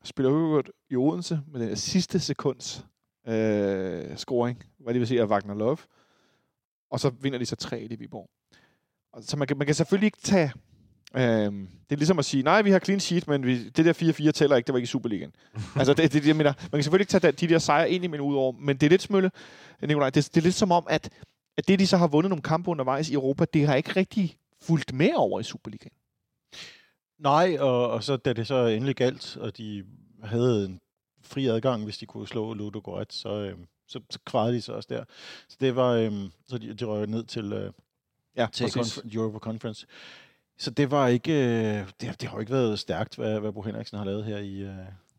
spiller uafgjort i Odense med den sidste sekunds scoring, hvad det vil sige, af Wagner Love. Og så vinder de så 3-1 i Viborg. Og så man kan selvfølgelig ikke tage... det er ligesom at sige, nej, vi har clean sheet, men det der 4-4 tæller ikke, det var ikke i Superligaen. Altså, det jeg mener. Man kan selvfølgelig ikke tage de der sejre ind i min udover, men det er lidt smølle, Nikolaj. Det er lidt som om, at det, de så har vundet nogle kampe undervejs i Europa, det har ikke rigtig fulgt med over i Superligaen. Nej, og så da det så endelig galt, og de havde en fri adgang, hvis de kunne slå Ludogorets, så kvarede de så også der. Så det var, så de røg ned til, til Europa Conference. Så det var ikke, det har jo ikke været stærkt, hvad Bo Henriksen har lavet her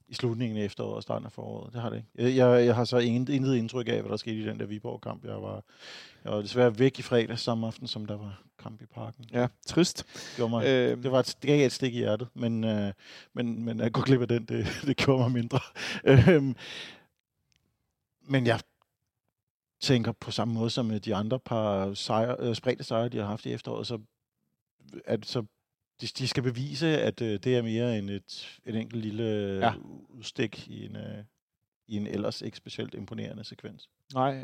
i slutningen af efteråret og starten af foråret. Det har det ikke. Jeg har så intet indtryk af, hvad der skete i den der Viborg-kamp. Jeg var desværre væk i fredag samme aften, som der var kamp i Parken. Ja, trist. Det gav et stik i hjertet, men jeg går glip af den, det gjorde mig mindre. Men jeg tænker på samme måde som de andre par spredte sejre, de har haft i efteråret, så de skal bevise, at det er mere end et enkelt lille udstik i en ellers ikke specielt imponerende sekvens. Nej,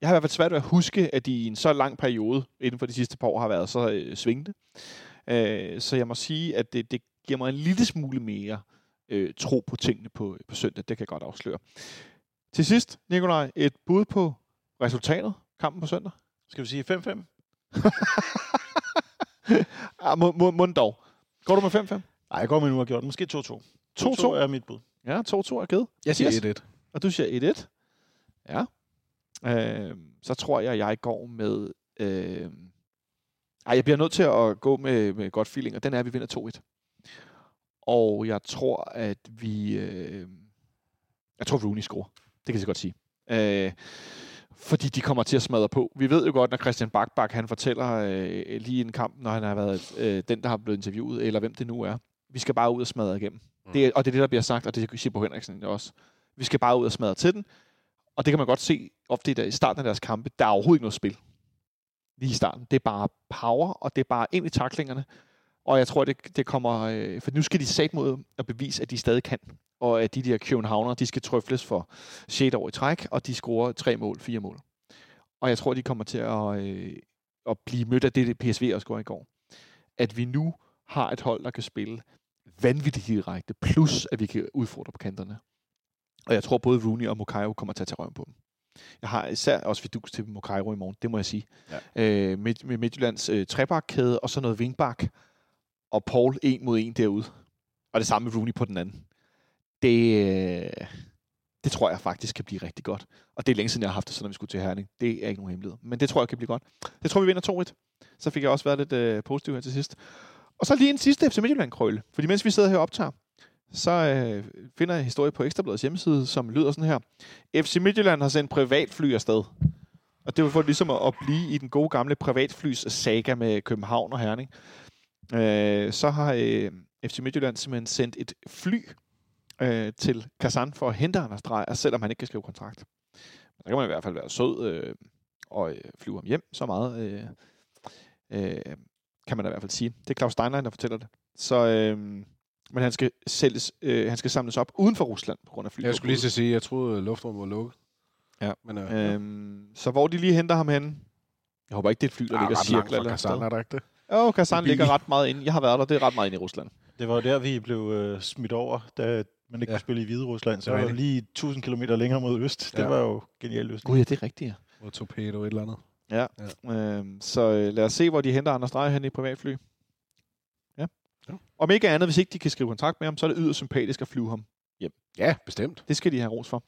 jeg har i hvert fald svært ved at huske, at de i en så lang periode inden for de sidste par år har været så svingende. Så jeg må sige, at det giver mig en lille smule mere tro på tingene på søndag. Det kan jeg godt afsløre. Til sidst, Nikolaj, et bud på resultatet, kampen på søndag. Skal vi sige 5-5? Mund dog. Går du med 5-5? Nej, jeg går med en uafgjort. Måske 2-2. 2-2 er mit bud. Ja, 2-2 er givet. Jeg siger 1-1. Og du siger 1-1? Ja. Så tror jeg går med... jeg bliver nødt til at gå med godt feeling, og den er, at vi vinder 2-1. Og jeg tror, at vi... jeg tror, Rooney scorer. Det kan jeg så godt sige. Fordi de kommer til at smadre på. Vi ved jo godt, når Christian Bakbak, han fortæller lige en kamp, når han har været den, der har blevet interviewet, eller hvem det nu er. Vi skal bare ud og smadre igennem. Mm. Det er det, der bliver sagt, og det siger Bo Henriksen også. Vi skal bare ud og smadre til den. Og det kan man godt se ofte i starten af deres kampe. Der er overhovedet ikke noget spil. Lige i starten. Det er bare power, og det er bare ind i taklingerne. Og jeg tror, det kommer... for nu skal de sat mod at bevise, at de stadig kan. Og at de der københavnere, de skal trøfles for 6 år i træk, og de scorer 3 mål, 4 mål. Og jeg tror, de kommer til at blive mødt af det PSV også scorede i går. At vi nu har et hold, der kan spille vanvittigt direkte, plus at vi kan udfordre på kanterne. Og jeg tror, både Rooney og Mokayo kommer til at tage røven på dem. Jeg har især også vidus til Mokayo i morgen, det må jeg sige. Ja. Med Midtjyllands trebakkæde, og så noget vingbak, og Paul 1 mod 1 derude. Og det samme med Rooney på den anden. Det tror jeg faktisk kan blive rigtig godt. Og det er længe siden, jeg har haft det, så når vi skulle til Herning. Det er ikke nogen hemmelighed. Men det tror jeg kan blive godt. Det tror vi vinder 2-1. Så fik jeg også været lidt positiv her til sidst. Og så lige en sidste FC Midtjylland-krølle. Fordi mens vi sidder her og optager, så finder jeg en historie på Ekstrabladets hjemmeside, som lyder sådan her. FC Midtjylland har sendt privatfly afsted. Og det var for ligesom at blive i den gode gamle privatflys saga med København og Herning. Så har FC Midtjylland simpelthen sendt et fly til Kazan for at hente Anders Dreyer, selvom han ikke kan skrive kontrakt. Men der kan man i hvert fald være sød og flyve ham hjem. Så meget kan man da i hvert fald sige. Det er Claus Steinlein, der fortæller det. Så, men han skal, han skal samles op uden for Rusland på grund af fly. Jeg skulle lige sige, jeg troede luftrummet var lukket. Ja. Men, ja. Så hvor de lige henter ham hen? Jeg håber ikke, det er et fly, der ligger cirkler. Kazan er der ikke det. Jo, Kazan ligger ret meget inde. Jeg har været der, det er ret meget inde i Rusland. Det var jo der, vi blev smidt over, da man ikke kunne spille i Hviderusland. Så det var lige 1000 kilometer længere mod øst. Ja. Det var jo genialt løsning. Gud, ja, det er rigtigt, ja. Mod torpedo et eller andet. Ja, ja. Så lad os se, hvor de henter Anders Dreyer hen i privatfly. Ja. Ja. Om ikke andet, hvis ikke de kan skrive kontrakt med ham, så er det yderst sympatisk at flyve ham hjem. Ja, bestemt. Det skal de have ros for.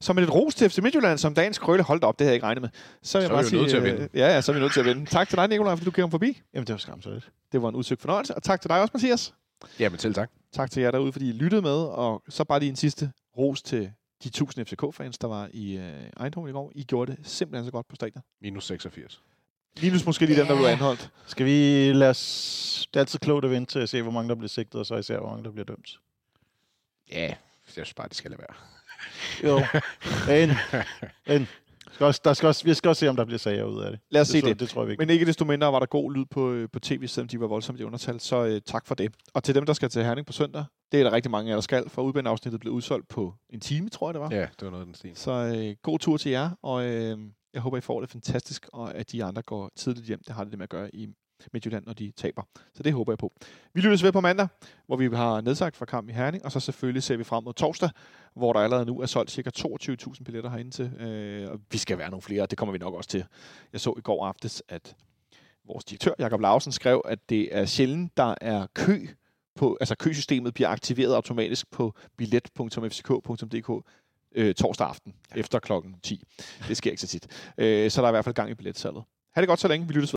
Så med et ros til FC Midtjylland, som dagens krølle holdt op, det havde jeg ikke regnet med. Så er vi nødt til at vinde. Ja, så er vi nødt til at vinde. Tak til dig, Nikolaj, fordi du kom forbi. Jamen, det var skræmt så lidt. Det var en udsøgt fornøjelse. Og tak til dig også, Mathias. Jamen, selv tak. Tak til jer derude, fordi I lyttede med, og så bare lige en sidste ros til de 1000 FCK-fans, der var i Eindhoven i går. I gjorde det simpelthen så godt på stadion. Minus 86. Minus måske lige dem, der blev anholdt. Skal vi lade os... Det er altid klogt at vente til at se, hvor mange der bliver sigtet, og så især, hvor mange der bliver dømt. Ja, jeg synes bare, det skal lade være. Jo. Men vi skal også se, om der bliver sager ud af det. Lad os se det. Det tror jeg ikke. Men ikke desto mindre var der god lyd på tv, selvom de var voldsomt i undertal. Så tak for det. Og til dem, der skal til Herning på søndag, Det er der rigtig mange af jer, der skal, for udbaneafsnittet blev udsolgt på en time, tror jeg det var. Ja, det var noget af den stil. Så god tur til jer, og jeg håber, I får det fantastisk, og at de andre går tidligt hjem. Det har det med at gøre i Midtjylland, når de taber. Så det håber jeg på. Vi lyttes ved på mandag, hvor vi har nedsagt fra kamp i Herning, og så selvfølgelig ser vi frem mod torsdag, hvor der allerede nu er solgt ca. 22.000 billetter herinde til. Og vi skal være nogle flere, og det kommer vi nok også til. Jeg så i går aftes, at vores direktør, Jakob Larsen, skrev, at det er sjældent, der er kø på, altså køsystemet bliver aktiveret automatisk på billet.fck.dk torsdag aften efter klokken 10. Det sker ikke så tit. Så der er i hvert fald gang i billetsalget. Ha' det godt så længe. Vi lyttes